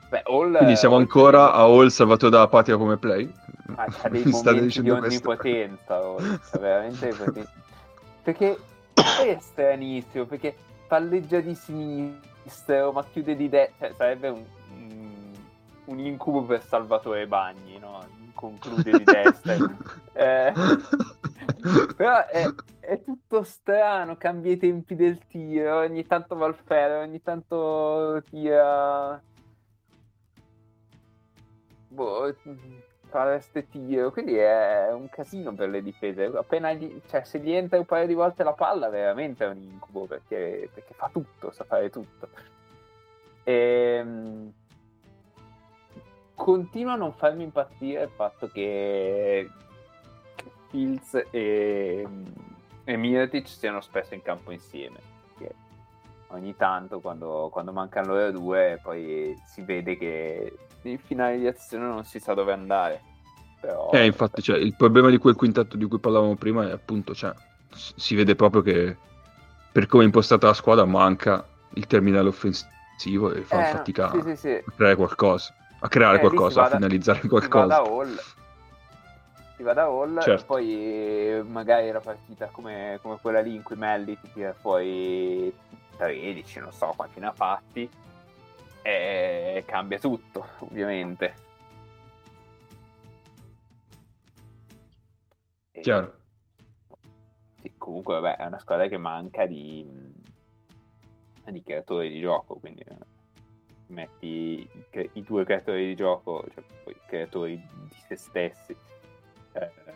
Beh, all, quindi siamo all ancora di... a All salvato dalla patria come play. Ah, c'ha dei momenti di onnipotenza. Veramente perché è stranissimo, perché palleggia di sinistro, ma chiude di destra. Cioè, sarebbe un, un incubo per Salvatore Bagni, no? Conclude di destra. eh, però è... è tutto strano, cambia i tempi del tiro, ogni tanto va al ferro, ogni tanto tira... Boh, fa este tiro, quindi è un casino per le difese. Appena gli, cioè, se gli entra un paio di volte la palla, veramente è un incubo, perché, perché fa tutto, sa fare tutto. E... continua a non farmi impazzire il fatto che Fields e... e Mirotic siano spesso in campo insieme, perché ogni tanto quando, quando mancano loro due poi si vede che in finale di azione non si sa dove andare. Però... Eh, infatti cioè, il problema di quel quintetto di cui parlavamo prima è appunto, cioè, si vede proprio che per come è impostata la squadra manca il terminale offensivo e fa eh, fatica no, sì, sì, sì. a creare qualcosa, a creare eh, qualcosa, a finalizzare qualcosa. Ti va da Hall, certo. E poi magari la partita come, come quella lì in cui Melli ti tira fuori tredici, non so quanti ne ha fatti, e cambia tutto, ovviamente. E... Chiaro. Sì, comunque, vabbè, è una squadra che manca di, di creatori di gioco, quindi metti i, i due creatori di gioco, cioè poi i creatori di se stessi,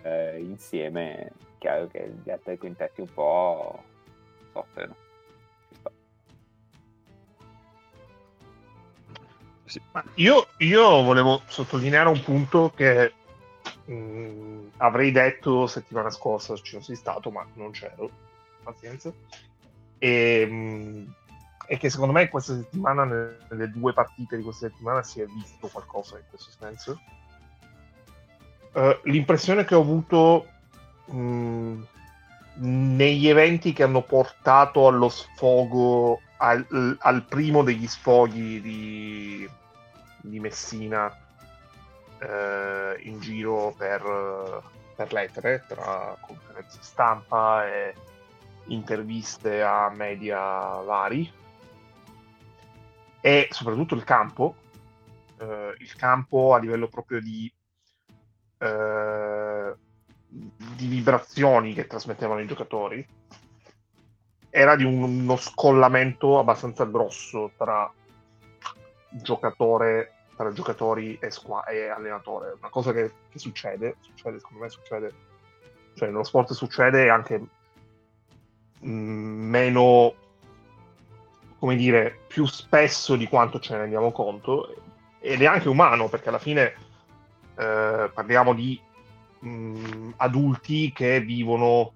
Eh, insieme, chiaro che gli altri quintetti un po' soffrono. Sì. Ma io, io volevo sottolineare un punto che mh, avrei detto settimana scorsa, ci sono stato, ma non c'ero, pazienza. E, mh, e che secondo me questa settimana, nelle due partite di questa settimana, si è visto qualcosa in questo senso. Uh, l'impressione che ho avuto mh, negli eventi che hanno portato allo sfogo, al, al primo degli sfoghi di, di Messina uh, in giro per, per l'etere, tra conferenze stampa e interviste a media vari, e soprattutto il campo, eh, il campo a livello proprio di, eh, di vibrazioni che trasmettevano i giocatori, era di un, uno scollamento abbastanza grosso tra giocatore, tra giocatori e, squa- e allenatore, una cosa che, che succede, succede, secondo me succede, cioè nello sport succede anche meno, come dire, più spesso di quanto ce ne rendiamo conto, ed è anche umano, perché alla fine eh, parliamo di mh, adulti che vivono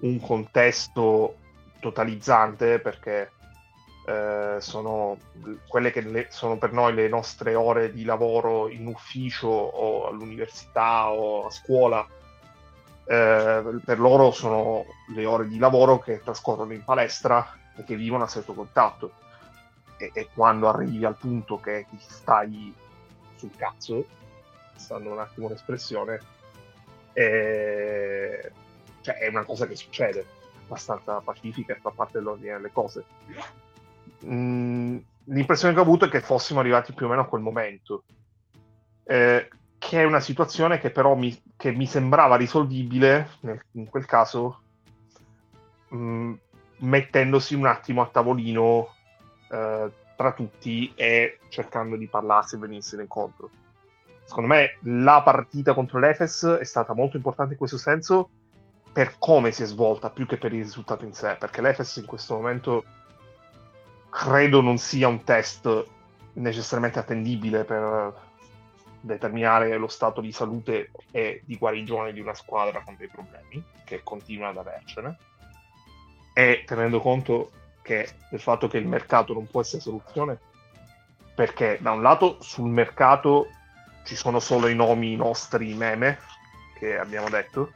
un contesto totalizzante, perché eh, sono quelle che le, sono per noi le nostre ore di lavoro in ufficio o all'università o a scuola. Eh, per loro sono le ore di lavoro che trascorrono in palestra e che vivono a stretto contatto, e, e quando arrivi al punto che ti stai sul cazzo, stando un attimo l'espressione, eh, cioè è una cosa che succede abbastanza pacifica e fa parte dell'ordine delle cose. Mm, l'impressione che ho avuto è che fossimo arrivati più o meno a quel momento, eh, che è una situazione che però mi, che mi sembrava risolvibile nel, in quel caso, mh, mettendosi un attimo a tavolino eh, tra tutti e cercando di parlarsi e venirsene incontro. Secondo me la partita contro l'Efes è stata molto importante in questo senso, per come si è svolta più che per il risultato in sé, perché l'Efes in questo momento credo non sia un test necessariamente attendibile per determinare lo stato di salute e di guarigione di una squadra con dei problemi, che continua ad avercene, e tenendo conto che del fatto che il mercato non può essere soluzione, perché da un lato sul mercato ci sono solo i nomi nostri meme, che abbiamo detto,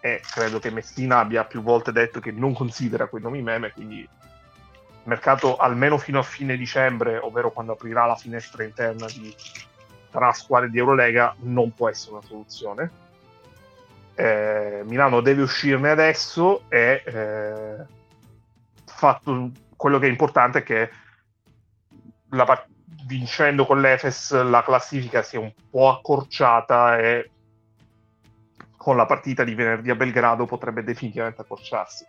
e credo che Messina abbia più volte detto che non considera quei nomi meme, quindi il mercato almeno fino a fine dicembre, ovvero quando aprirà la finestra interna di tra squadre di Eurolega, non può essere una soluzione. Eh, Milano deve uscirne adesso, e eh, fatto quello che è importante è che la, vincendo con l'Efes la classifica sia un po' accorciata, e con la partita di venerdì a Belgrado potrebbe definitivamente accorciarsi.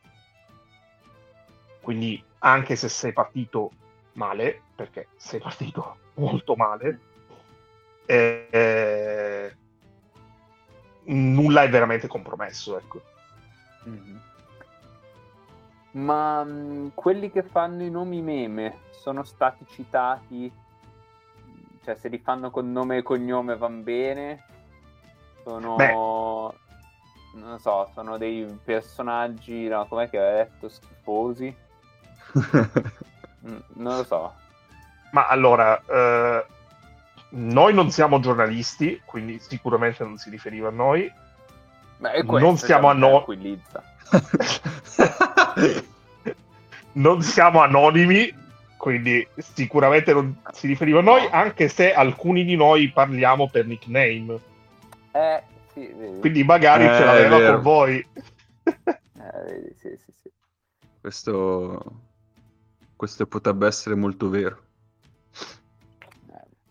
Quindi anche se sei partito male, perché sei partito molto male, Eh, eh, nulla è veramente compromesso, ecco. Mm-hmm. Ma mh, quelli che fanno i nomi meme sono stati citati, cioè se li fanno con nome e cognome van bene, sono Beh. non lo so, sono dei personaggi, no, com'è che aveva detto, schifosi mm, non lo so, ma allora eh... noi non siamo giornalisti, quindi sicuramente non si riferiva a noi. Beh, non siamo anonimi. Non siamo anonimi, quindi sicuramente non si riferiva a noi, no. Anche se alcuni di noi parliamo per nickname. Eh, sì, vedi. Quindi magari eh, ce l'aveva con voi. eh, vedi, sì, sì, sì. Questo... Questo potrebbe essere molto vero.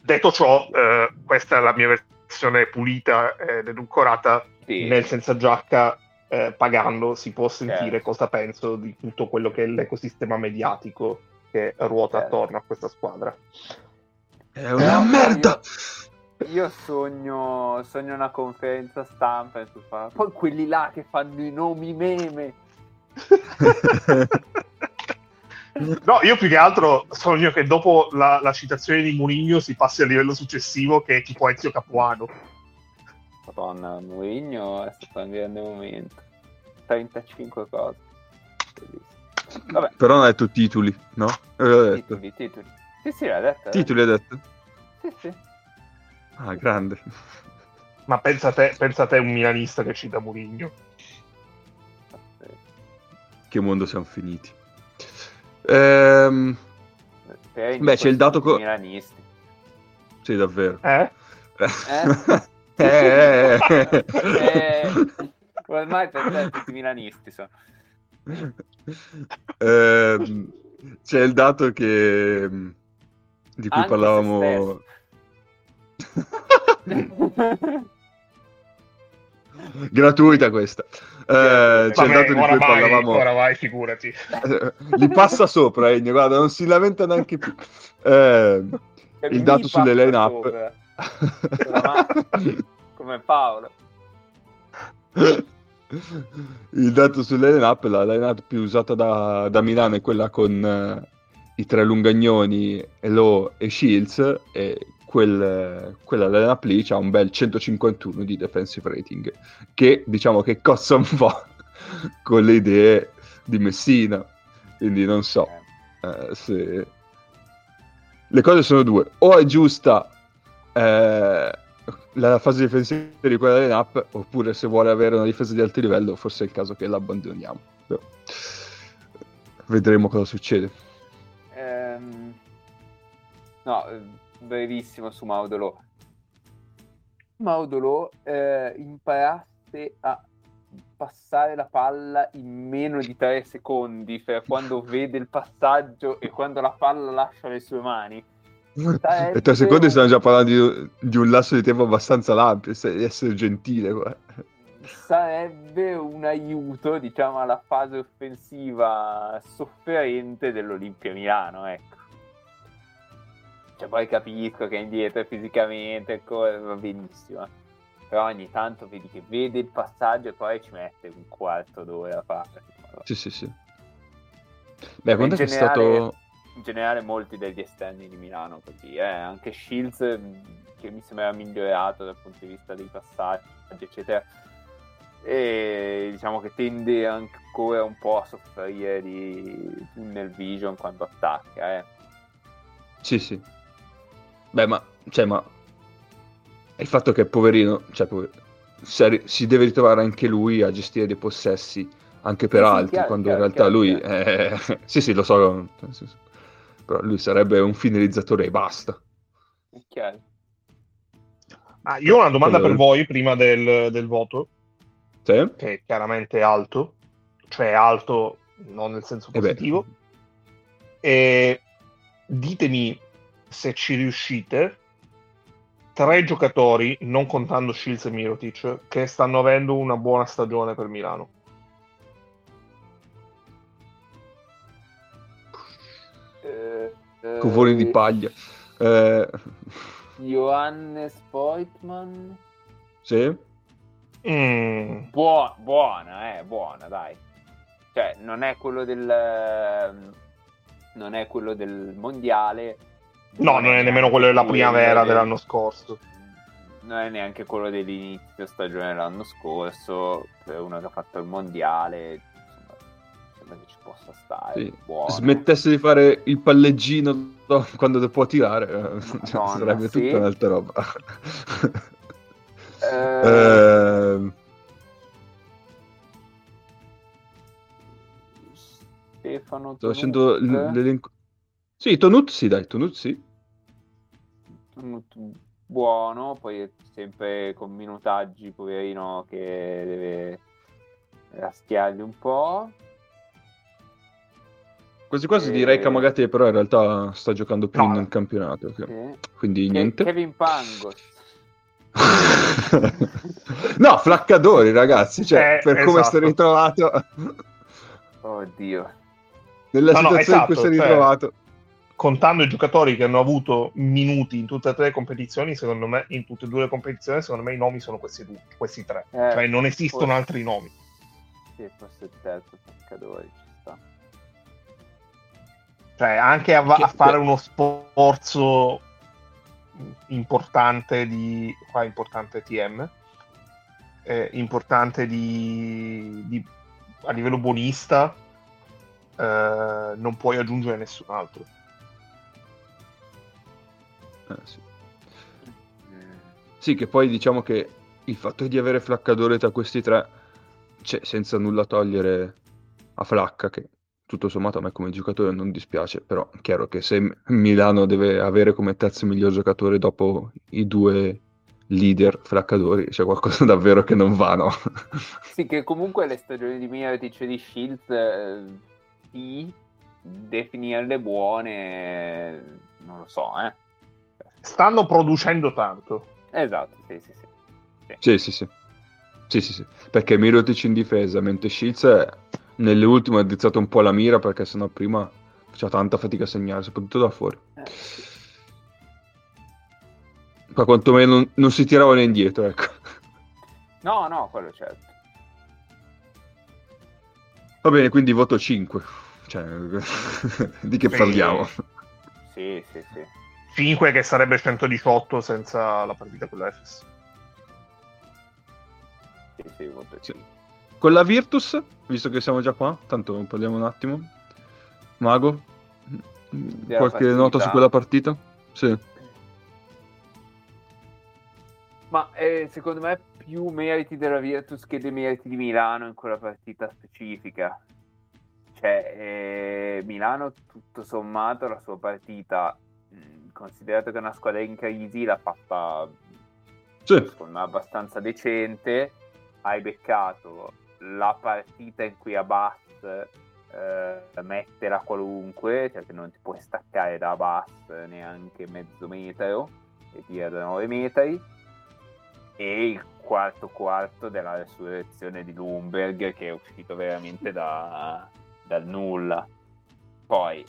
Detto ciò, eh, questa è la mia versione pulita ed edulcorata, sì. Nel senza giacca, eh, pagando, si può sentire, certo, cosa penso di tutto quello che è l'ecosistema mediatico che ruota, certo, attorno a questa squadra. È una eh, merda! Io, io sogno, sogno una conferenza stampa e tu fa... Poi quelli là che fanno i nomi meme! No, io più che altro sogno che dopo la, la citazione di Mourinho si passi al livello successivo, che è tipo Ezio Capuano. Madonna, Mourinho è stato un grande momento. trentacinque cose. Bellissimo. Vabbè. Però non ha detto titoli, no? Titoli, detto. titoli. Sì, sì, l'ha detto. Titoli ha detto? Sì, sì. Ah, grande. Ma pensa a te, pensa a te un milanista che cita Mourinho. Che mondo siamo finiti. Ehm... Beh, c'è il dato... Co- milanisti. Sì, davvero. Eh? Eh? Eh, eh, eh. Ormai per te tutti milanisti sono. Eh, c'è il dato che di cui anche parlavamo gratuita questa eh, c'è vabbè, il dato di cui parlavamo ora vai figurati li passa sopra Ennio, guarda non si lamenta neanche più eh, il dato sulle line up come Paolo il dato sulle line-up, la line-up più usata da, da Milano è quella con eh, i tre Lungagnoni, Elo e Shields, e quel, quella line-up lì c'ha un bel centocinquantuno di defensive rating, che diciamo che cozza un po' con le idee di Messina, quindi non so eh, se... Le cose sono due, o è giusta... Eh, la fase difensiva di quella line-up, oppure se vuole avere una difesa di alto livello forse è il caso che l'abbandoniamo. Però vedremo cosa succede. ehm... No, brevissimo su Maudolo. Maudolo eh, imparasse a passare la palla in meno di tre secondi fra quando vede il passaggio e quando la palla lascia le sue mani. E tre secondi stiamo già parlando di, di un lasso di tempo abbastanza largo, essere gentile guarda. Sarebbe un aiuto diciamo alla fase offensiva sofferente dell'Olimpia Milano, ecco. Cioè poi capisco che è indietro fisicamente, ecco, va benissimo, però ogni tanto vedi che vede il passaggio e poi ci mette un quarto d'ora a fare. Sì sì sì. Beh, quanto è generale... stato in generale molti degli esterni di Milano così, eh? Anche Shields che mi sembrava migliorato dal punto di vista dei passaggi eccetera, e diciamo che tende ancora un po' a soffrire di tunnel vision quando attacca eh. Sì sì, beh ma cioè ma il fatto che poverino cioè, pover... si deve ritrovare anche lui a gestire dei possessi anche per sì, altri chiaro, quando chiaro, in realtà chiaro, lui chiaro. È... sì sì lo so però lui sarebbe un finalizzatore e basta. Okay. Ah, io ho una domanda allora... per voi prima del, del voto, sì? Che è chiaramente alto, cioè alto non nel senso positivo, eh e ditemi se ci riuscite, tre giocatori, non contando Shields e Mirotic, che stanno avendo una buona stagione per Milano. Covoni di paglia eh... Johannes Voigtmann sì mm. Buo- buona eh buona dai, cioè non è quello del non è quello del mondiale, no non, non è, è nemmeno quello della primavera del... dell'anno scorso, non è neanche quello dell'inizio stagione dell'anno scorso, per uno che ha fatto il mondiale che ci possa stare sì. Smettesse di fare il palleggino quando può tirare Madonna, sarebbe sì. Tutta un'altra roba eh... Eh... Stefano sto facendo l- l'elenco sì Tonut sì dai Tonut sì Tonut buono, poi è sempre con minutaggi poverino che deve raschiargli un po'. Quasi quasi e... direi Camagate, però in realtà sta giocando più no. in campionato. Okay. Sì. Quindi che, niente. Kevin Pangos. No, Flaccadori, ragazzi. Cioè, eh, per esatto. Come si è ritrovato. Oddio. Nella no, situazione no, esatto, in cui si è ritrovato. Cioè, contando i giocatori che hanno avuto minuti in tutte e tre le competizioni, secondo me, in tutte e due le competizioni, secondo me i nomi sono questi due, questi tre. Eh, cioè, non esistono forse... altri nomi. Sì, forse il terzo Flaccadori. Cioè, anche a, va- a fare uno sforzo importante di... qua importante T M, eh, importante di... di... a livello buonista, eh, non puoi aggiungere nessun altro. Eh, sì. sì, che poi diciamo che il fatto di avere Flaccadore tra questi tre, cioè, senza nulla togliere a Flacca, che tutto sommato a me come giocatore non dispiace, però è chiaro che se Milano deve avere come terzo miglior giocatore dopo i due leader Flaccadori, c'è qualcosa davvero che non va, no? Sì, che comunque le stagioni di Mirotic e di Shields eh, di definirle buone non lo so, eh. Stanno producendo tanto. Esatto, sì, sì, sì. Sì, sì, sì. Sì, sì, sì. Perché Mirotic in difesa, mentre Shields è... nell'ultimo ha addrizzato un po' la mira, perché sennò prima faceva tanta fatica a segnare, soprattutto da fuori. Eh, sì. Ma quantomeno non, non si tirava né indietro, ecco. No, no, quello certo. Va bene, quindi voto cinque. Cioè, di che sì. parliamo? Sì, sì, sì. cinque che sarebbe centodiciotto senza la partita con l'Efes. Sì, sì, voto cinque. Sì. Con la Virtus, visto che siamo già qua, tanto parliamo un attimo. Mago, Della qualche facilità. nota su quella partita? Sì. Ma eh, secondo me più meriti della Virtus che dei meriti di Milano in quella partita specifica. Cioè, eh, Milano, tutto sommato, la sua partita, mh, considerato che è una squadra in crisi, l'ha fatta sì. secondo me abbastanza decente. Hai beccato la partita in cui Abbas eh, mette la qualunque, cioè che non ti puoi staccare da Abbas neanche mezzo metro e tira da nove metri, e il quarto quarto della resurrezione di Lundberg, che è uscito veramente da, dal nulla. Poi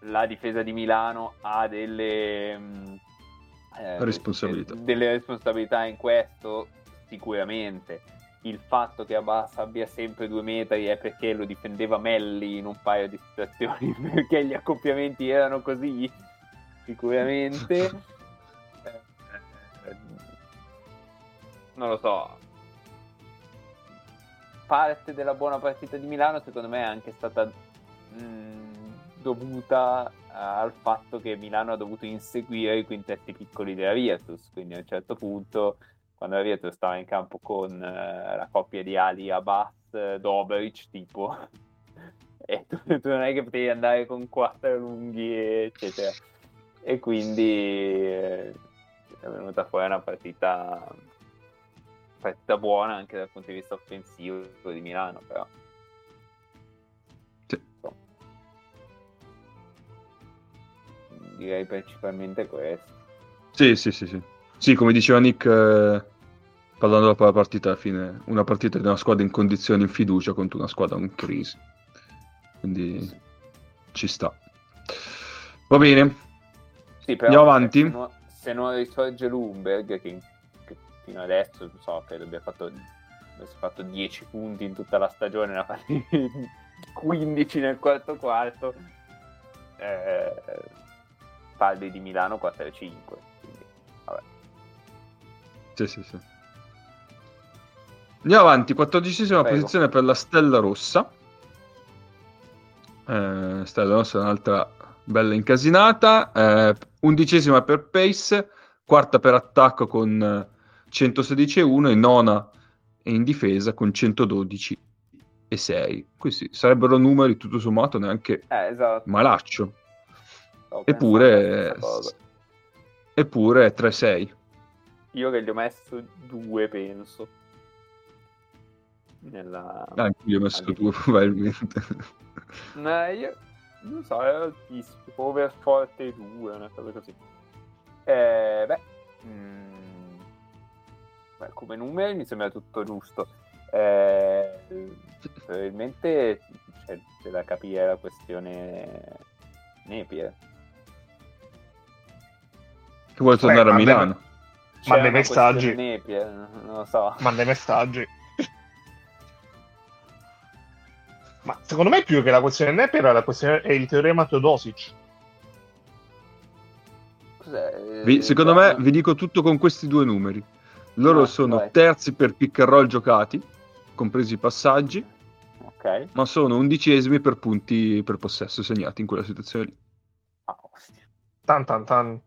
la difesa di Milano ha delle eh, responsabilità delle responsabilità in questo sicuramente. Il fatto che Abbas abbia sempre due metri è perché lo difendeva Melli in un paio di situazioni, perché gli accoppiamenti erano così, sicuramente. Non lo so. Parte della buona partita di Milano secondo me è anche stata mh, dovuta al fatto che Milano ha dovuto inseguire i quintetti piccoli della Virtus, quindi a un certo punto, quando la Virtus stava in campo con eh, la coppia di Ali, Abbas, eh, Dobric, tipo, e tu, tu non è che potevi andare con quattro lunghi, eccetera. E quindi eh, è venuta fuori una partita, partita buona anche dal punto di vista offensivo di Milano, però. Sì. Direi principalmente questo. Sì, sì, sì, sì. Sì, come diceva Nick, eh, parlando della partita alla fine, una partita di una squadra in condizioni in fiducia contro una squadra in crisi, quindi sì. ci sta. Va bene, sì, però andiamo avanti. Se non, se non risorge Lundberg, che, che fino adesso so che abbia fatto, fatto dieci punti in tutta la stagione, ne ha fatti quindici nel quarto quarto, eh, parli di Milano quattro a cinque, quindi vabbè. Sì, sì, sì. Andiamo avanti, quattordicesima Prego. posizione per la Stella Rossa. Eh, Stella Rossa è un'altra bella incasinata. Eh, undicesima per pace, quarta per attacco con centosedici e uno, e nona in difesa con centododici e sei. Questi sarebbero numeri tutto sommato neanche eh, esatto. malaccio. Ho eppure, eppure tre sei. Io che gli ho messo due, penso. Nella... Anche io ho messo due, probabilmente. No, io non so, era altissimo. Over forte due, una cosa così. Eh, beh. Mm. beh, come numeri mi sembra tutto giusto. Eh, probabilmente c'è, c'è da capire la questione Napier. Che vuole tornare beh, a Milano? Beh, C'era manda i messaggi. Napier, non lo so. Manda i messaggi. Ma secondo me più che la questione Napier è, la questione... è il teorema Teodosic. Cos'è? Vi, secondo no. me vi dico tutto con questi due numeri. Loro no, sono vai. terzi per pick and roll giocati, compresi i passaggi, ok, Ok. Ma sono undicesimi per punti per possesso segnati in quella situazione lì. Ah, ostia. Tan tan tan.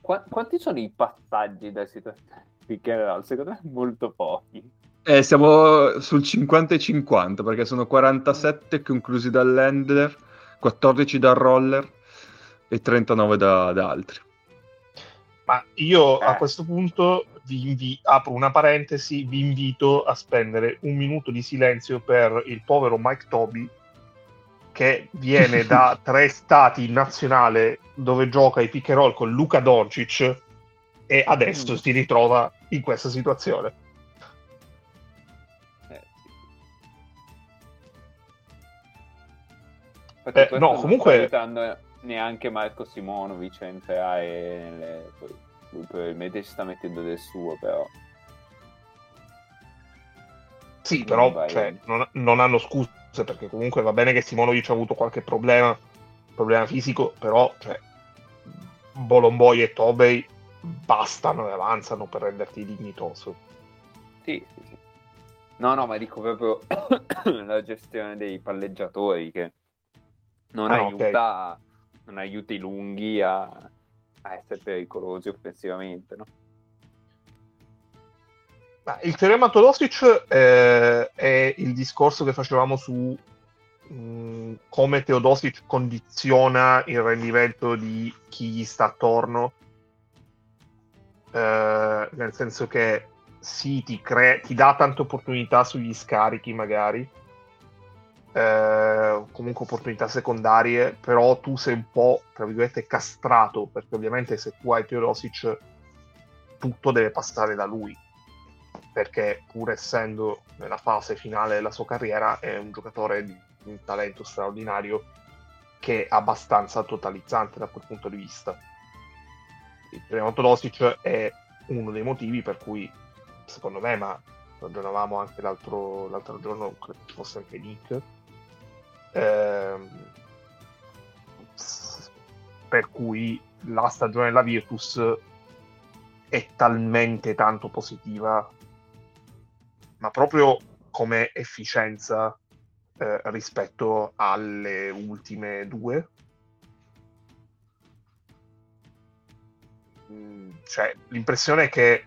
Qu- quanti sono i passaggi da situazione in generale? Secondo me molto pochi. Eh, siamo sul cinquanta e cinquanta, perché sono quarantasette conclusi dall'handler, quattordici dal roller e trentanove da, da altri. Ma io eh. a questo punto vi invi- apro una parentesi, vi invito a spendere un minuto di silenzio per il povero Mike Toby, che viene da tre stati in nazionale dove gioca i pick and roll con Luka Doncic e adesso mm. si ritrova in questa situazione. Eh, no, comunque neanche Marco Simonovic entrerà e nelle... lui probabilmente ci sta mettendo del suo, però sì, non però cioè, non, non hanno scuse, perché comunque va bene che Simonovic ha avuto qualche problema problema fisico, però cioè, Bolomboy e Tobey bastano e avanzano per renderti dignitoso. Sì, sì, sì. No, no, ma dico proprio la gestione dei palleggiatori che non ah, aiuta okay. non aiuta i lunghi a, a essere pericolosi offensivamente, no? Ma il teorema Teodosic eh, è il discorso che facevamo su mh, come Teodosic condiziona il rendimento di chi gli sta attorno, eh, nel senso che sì, ti, crea, ti dà tante opportunità sugli scarichi magari, Eh, comunque opportunità secondarie, però tu sei un po' tra virgolette castrato, perché ovviamente se tu hai Teodosic tutto deve passare da lui, perché pur essendo nella fase finale della sua carriera è un giocatore di un talento straordinario che è abbastanza totalizzante da quel punto di vista. Il premio Teodosic è uno dei motivi per cui secondo me, ma ragionavamo anche l'altro, l'altro giorno, credo fosse anche Nick, Eh, per cui la stagione della Virtus è talmente tanto positiva, ma proprio come efficienza eh, rispetto alle ultime due, cioè l'impressione è che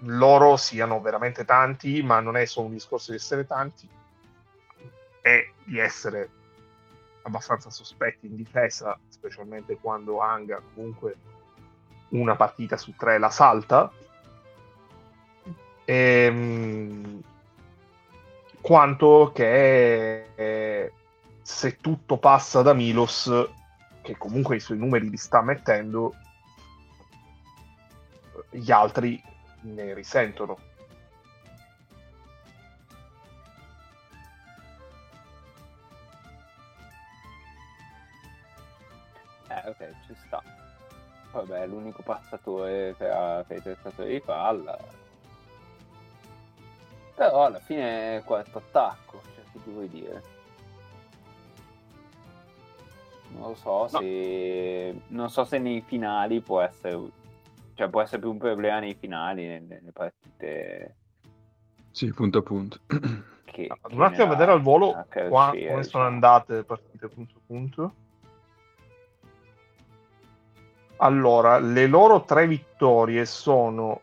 loro siano veramente tanti, ma non è solo un discorso di essere tanti, è di essere abbastanza sospetti in difesa, specialmente quando Anga comunque una partita su tre la salta, e, quanto che eh, se tutto passa da Milos, che comunque i suoi numeri li sta mettendo, gli altri ne risentono. Eh, ok, ci sta. Vabbè, l'unico passatore per, per i tentatori di palla. Però alla fine è quarto attacco, cioè che ti vuoi dire? Non lo so, no. se non so se nei finali può essere Cioè, può essere più un problema nei finali, nelle partite. Sì, punto a punto. Che, ah, che un attimo a vedere al volo qua, come sono andate le partite punto a punto. Allora, le loro tre vittorie sono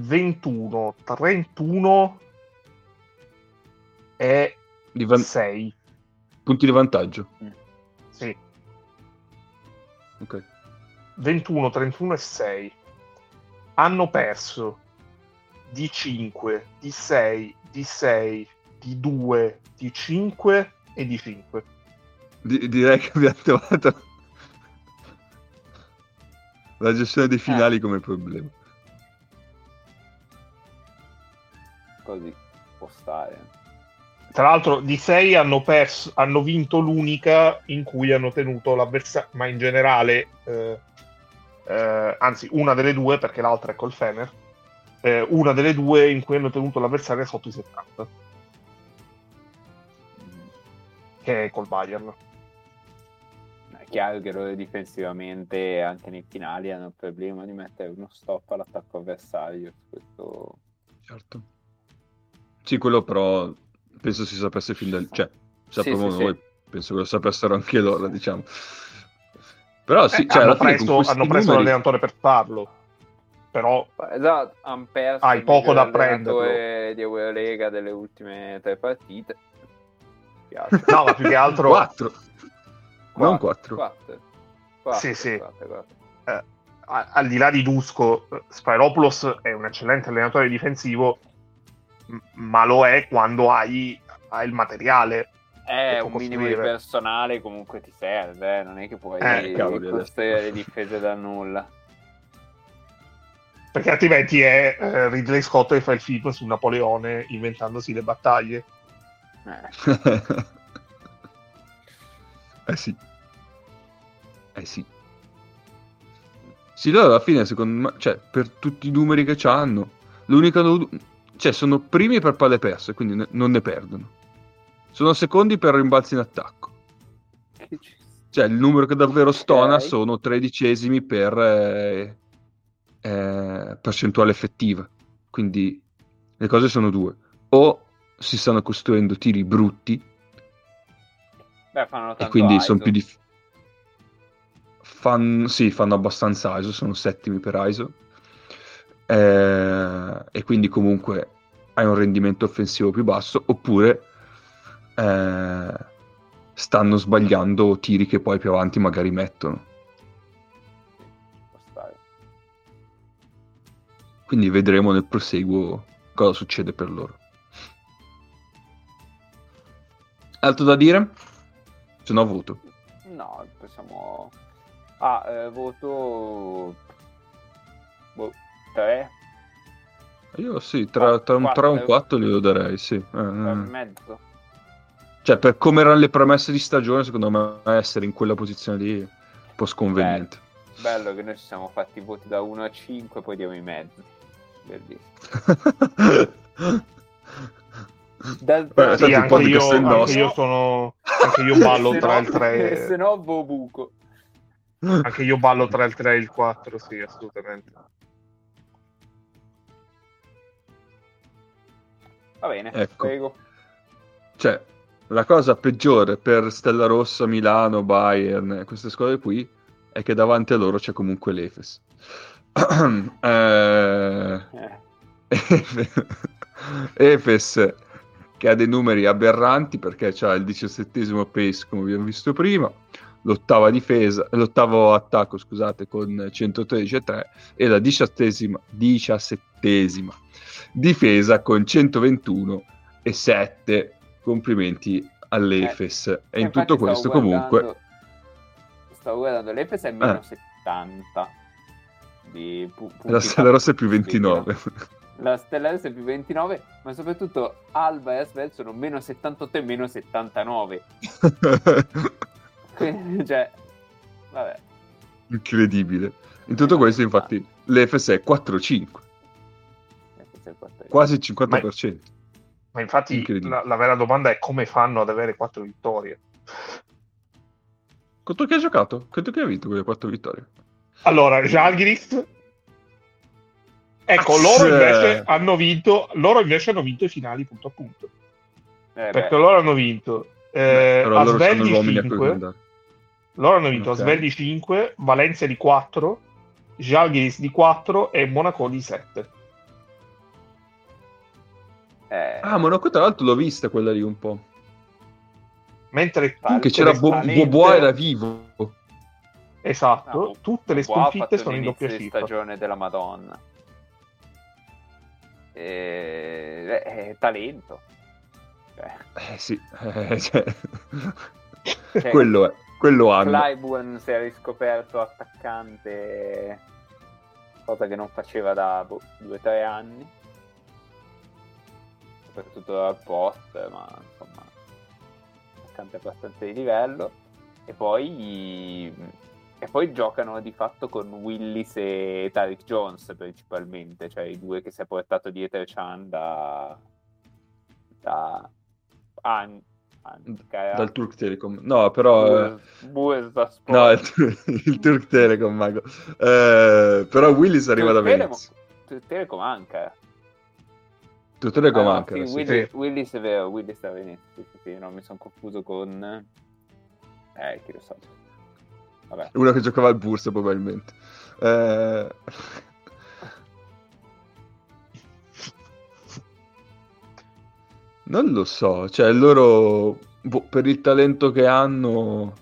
ventuno, trentuno e Divan- sei. Punti di vantaggio. Mm. Sì. Ok. ventuno, trentuno e sei. Hanno perso di cinque, di sei, di sei, di due, di cinque e di cinque. D- direi che abbiamo trovato la gestione dei finali eh. come problema. Così può stare. Tra l'altro di sei hanno perso, hanno vinto l'unica in cui hanno tenuto l'avversario, ma in generale... Eh, Eh, anzi una delle due, perché l'altra è col Fener, eh, una delle due in cui hanno tenuto l'avversario sotto i settanta, che è col Bayern. È chiaro che loro difensivamente anche nei finali hanno il problema di mettere uno stop all'attacco avversario, questo certo. Sì, quello però penso si sapesse fin da, cioè sapevamo sì, sì, noi, sì. Penso che lo sapessero anche loro, diciamo. Però sì, eh, cioè, hanno preso, hanno preso numeri... l'allenatore per farlo. Però esatto, han perso, hai poco da prendere di Eurolega delle ultime tre partite. No, ma più che altro quattro. Non quattro. quattro. quattro. Sì, sì. quattro, quattro. Eh, al di là di Dusko, Spyropoulos è un eccellente allenatore difensivo, ma lo è quando hai, hai il materiale. È un minimo di personale comunque ti serve, eh? Non è che puoi eh, costruire le difese da nulla. Perché altrimenti è eh, Ridley Scott che fa il film su Napoleone inventandosi le battaglie. Eh, eh sì. Eh sì. Sì, loro alla fine, secondo me, cioè, per tutti i numeri che c'hanno, l'unica... No... Cioè, sono primi per palle perse, quindi ne- non ne perdono. Sono secondi per rimbalzi in attacco. Cioè, il numero che davvero stona okay. sono tredicesimi per... Eh... Eh, percentuale effettiva, quindi le cose sono due: o si stanno costruendo tiri brutti, beh, fanno tanto e quindi sono più dif- fan- sì, fanno abbastanza I S O, sono settimi per I S O, eh, e quindi comunque hai un rendimento offensivo più basso, oppure eh, stanno sbagliando tiri che poi più avanti magari mettono. Quindi vedremo nel proseguo cosa succede per loro. Altro da dire? Se no voto. No, possiamo... Ah, eh, voto... Boh, tre? Io sì, tra, tra, quattro, tra un quattro glielo darei, sì. Eh, mezzo. Cioè, per come erano le premesse di stagione, secondo me essere in quella posizione lì è un po' sconveniente. Beh, bello che noi ci siamo fatti i voti da uno a cinque, poi diamo i mezzi. Dal... Beh, sì, anche, io, anche io sono anche io ballo tra il tre se no boh buco anche io ballo tra il tre e il quattro, sì, assolutamente. Va bene, ecco. Prego. Cioè, la cosa peggiore per Stella Rossa, Milano, Bayern, queste squadre qui, è che davanti a loro c'è comunque l'Efes. eh, Efes che ha dei numeri aberranti, perché c'ha il diciassettesimo pace, come abbiamo visto prima, l'ottava difesa, l'ottavo attacco, scusate, con centotredici virgola tre, e la diciassettesima, diciassettesima difesa con centoventuno virgola sette. Complimenti all'Efes. Eh, e in tutto questo stavo comunque guardando, stavo guardando l'Efes è meno eh. settanta. Di pu- la Stella Rossa è più ventinove, la Stella Rossa è più ventinove, ma soprattutto Alba e Asvel sono meno settantotto e meno settantanove. Quindi, cioè, vabbè, incredibile. In tutto questo, infatti, l'Efes è quattro virgola cinque, quasi il cinquanta per cento. Ma, ma infatti la, la vera domanda è come fanno ad avere quattro vittorie. Quanto che hai giocato? Quanto che hai vinto quelle quattro vittorie? Allora, Žalgiris, ecco, loro invece hanno vinto, loro invece hanno vinto i finali punto a punto, eh, perché beh. loro hanno vinto eh, Asvel di cinque, loro hanno vinto okay. Asvel di cinque, Valencia di quattro, Žalgiris di quattro e Monaco di sette. Eh. Ah, Monaco tra l'altro l'ho vista quella lì un po'. Mentre tu, che c'era Bobois Bo- era vivo. Esatto, no, tutte le sconfitte sono in doppia cifra. Stagione della Madonna. E... Eh, talento. Beh. Eh sì, eh, cioè... cioè, quello è, quello hanno. Clyburn si è riscoperto attaccante, cosa che non faceva da boh, due o tre anni. Soprattutto dal post, ma insomma, attaccante abbastanza di livello. E poi... E poi giocano di fatto con Willis e Tariq Jones principalmente, cioè i due che si è portato dietro Chan da, da... An... An... dal Turk Telecom. No, però Burs... Burs no, il, il Turk Telecom, Mago. Eh, però Willis arriva Turk da Venezia. Telecom anche. Tutte le comarche. Ah, sì, Willis, sì. Willis è vero, Willis da Venezia. Sì, sì, no, mi sono confuso con... Eh, chi lo so. Vabbè. Uno che giocava al Bursa, probabilmente. Eh... Non lo so, cioè loro boh, per il talento che hanno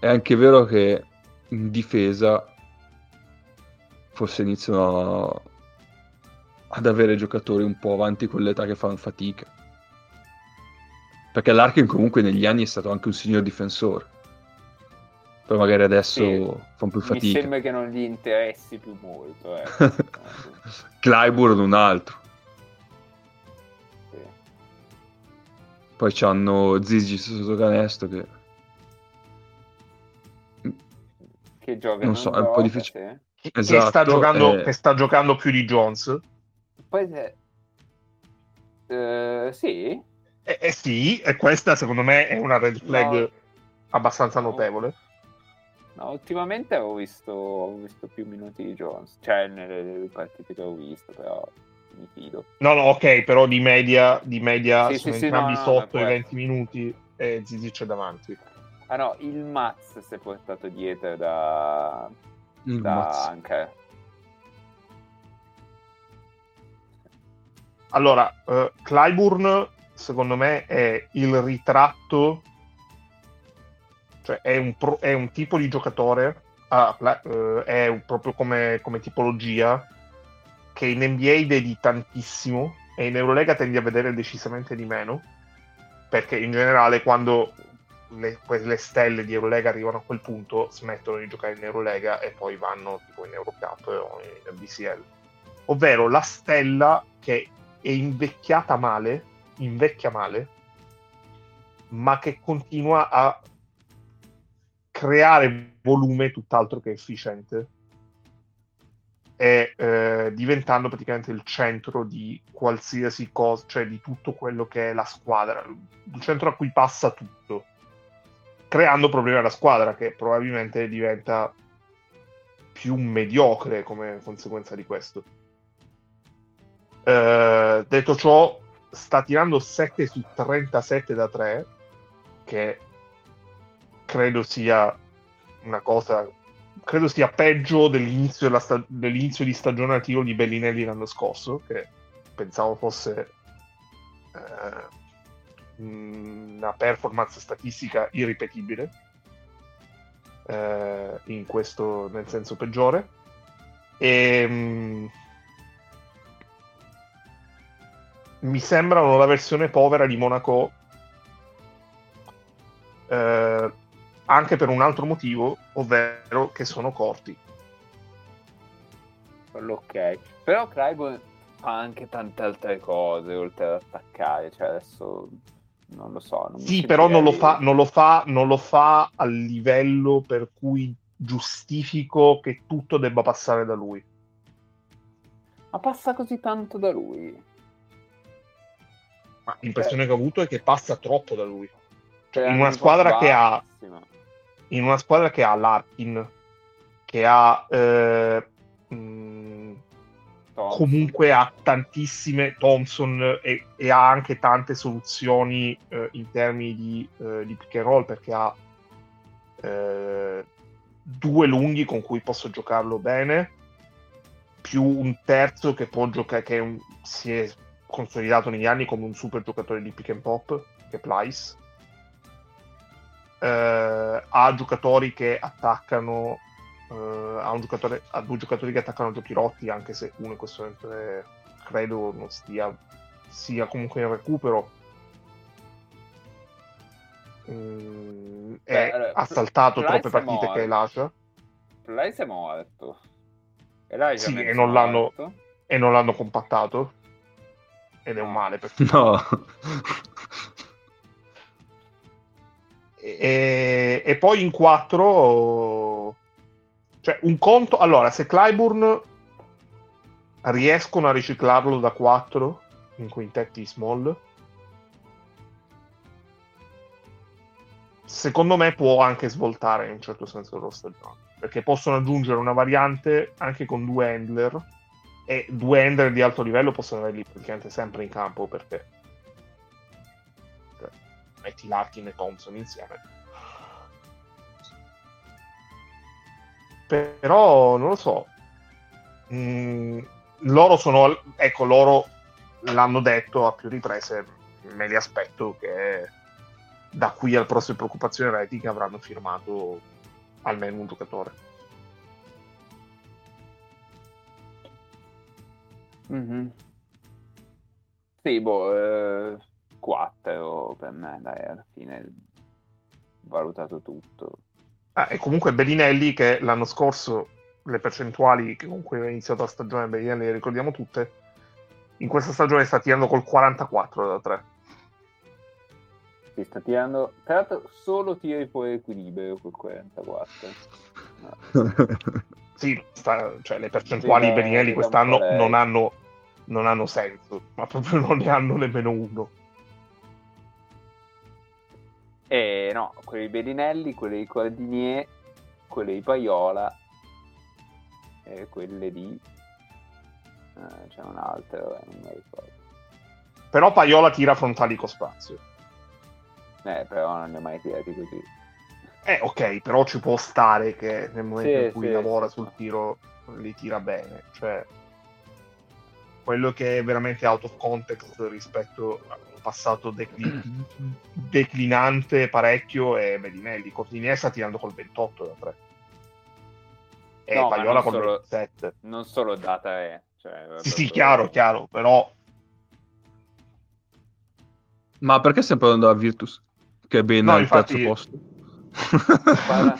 è anche vero che in difesa forse iniziano ad avere giocatori un po' avanti con l'età che fanno fatica, perché Larkin comunque negli anni è stato anche un signor difensore, poi magari adesso sì, fanno più fatica. Mi sembra che non gli interessi più molto. Eh. Clyburn un altro. Poi c'hanno Zigi sotto canestro che... che gioca, non so, non è un po' difficile. Che, esatto, che, sta giocando, eh... che sta giocando più di Jones. Poi se... uh, sì. Eh, eh sì, e questa secondo me è una red flag no. abbastanza notevole. No, ultimamente ho visto, ho visto più minuti di Jones, cioè nelle, nelle partite che ho visto, però... mi fido. No, no, ok, però di media, di media sì, sono sì, entrambi sì, no, sotto no, i venti minuti e Zizi c'è davanti. Ah no, il Mats si è portato dietro da, da anche. Allora, uh, Clyburn secondo me è il ritratto, cioè è un, pro, è un tipo di giocatore, ah, uh, è un, proprio come, come tipologia, che in N B A vedi tantissimo e in Eurolega tendi a vedere decisamente di meno, perché in generale quando le, le stelle di Eurolega arrivano a quel punto smettono di giocare in Eurolega e poi vanno tipo in Eurocup o in B C L, ovvero la stella che è invecchiata male, invecchia male, ma che continua a creare volume tutt'altro che efficiente, è eh, diventando praticamente il centro di qualsiasi cosa, cioè di tutto quello che è la squadra, il centro a cui passa tutto, creando problemi alla squadra che probabilmente diventa più mediocre come conseguenza di questo. Eh, detto ciò, sta tirando sette su trentasette da tre, che credo sia una cosa... credo sia peggio dell'inizio, della sta- dell'inizio di stagione a tiro di Bellinelli l'anno scorso, che pensavo fosse eh, una performance statistica irripetibile, eh, in questo nel senso peggiore. E, mh, mi sembrano la versione povera di Monaco, eh, anche per un altro motivo, ovvero che sono corti. Ok, però Clyburn fa anche tante altre cose oltre ad attaccare, cioè adesso non lo so. Non sì, però non lo, fa, non lo fa, non lo fa a livello per cui giustifico che tutto debba passare da lui. Ma passa così tanto da lui? Ma l'impressione eh. che ho avuto è che passa troppo da lui. Cioè, in una squadra che ha in una squadra che ha Larkin, che ha eh, mh, comunque ha tantissime Thompson e, e ha anche tante soluzioni eh, in termini di, eh, di pick and roll, perché ha eh, due lunghi con cui posso giocarlo bene, più un terzo che può giocare, che è un, si è consolidato negli anni come un super giocatore di pick and pop, che è Plyce. Uh, ha giocatori che attaccano uh, ha, un giocatore, ha due giocatori che attaccano giochi rotti, anche se uno in questo momento è, credo non stia sia comunque in recupero. mm, Beh, è allora, assaltato Pl- troppe Plyce partite che lascia. Plyce è morto e, sì, e, non morto. L'hanno, e non l'hanno compattato ed è un male perché no. E, e poi in quattro, cioè un conto, allora se Clyburn riescono a riciclarlo da quattro in quintetti small, secondo me può anche svoltare in un certo senso lo stagione, perché possono aggiungere una variante anche con due handler e due ender di alto livello possono averli praticamente sempre in campo per te. Metti Larkin e Thompson insieme. Però non lo so, mm, loro sono, ecco, loro l'hanno detto a più riprese, me li aspetto che da qui al prossimo preoccupazione rating avranno firmato almeno un giocatore. Mm-hmm. Sì, boh, eh, quattro per me, dai, alla fine valutato tutto. Ah, e comunque Bellinelli, che l'anno scorso le percentuali con cui aveva iniziato la stagione Bellinelli le ricordiamo tutte, in questa stagione sta tirando col quarantaquattro da tre. Si sta tirando, tra l'altro solo tiri fuori equilibrio col quarantaquattro. No. Sì, sta, cioè le percentuali sì, di Bellinelli quest'anno non hanno, non hanno senso, ma proprio non ne hanno nemmeno uno. Eh no, quelli di Bellinelli, quelli di Cordinier, quelli di Paiola e quelle di... Eh, c'è un altro, eh, non mi ricordo. Però Paiola tira frontali con spazio. Eh, però non ne ho mai tirati così. Eh, ok, però ci può stare che nel momento sì, in cui sì, lavora sì. sul tiro li tira bene. Cioè, quello che è veramente out of context rispetto... a... passato declin- declinante parecchio e Bellinelli. Cortinier sta tirando col ventotto da tre e no, Paiola col solo, ventisette. Non solo da tre, cioè, sì sì chiaro un... chiaro però ma perché stai parlando della Virtus che è bene no, al infatti... terzo posto? Parla...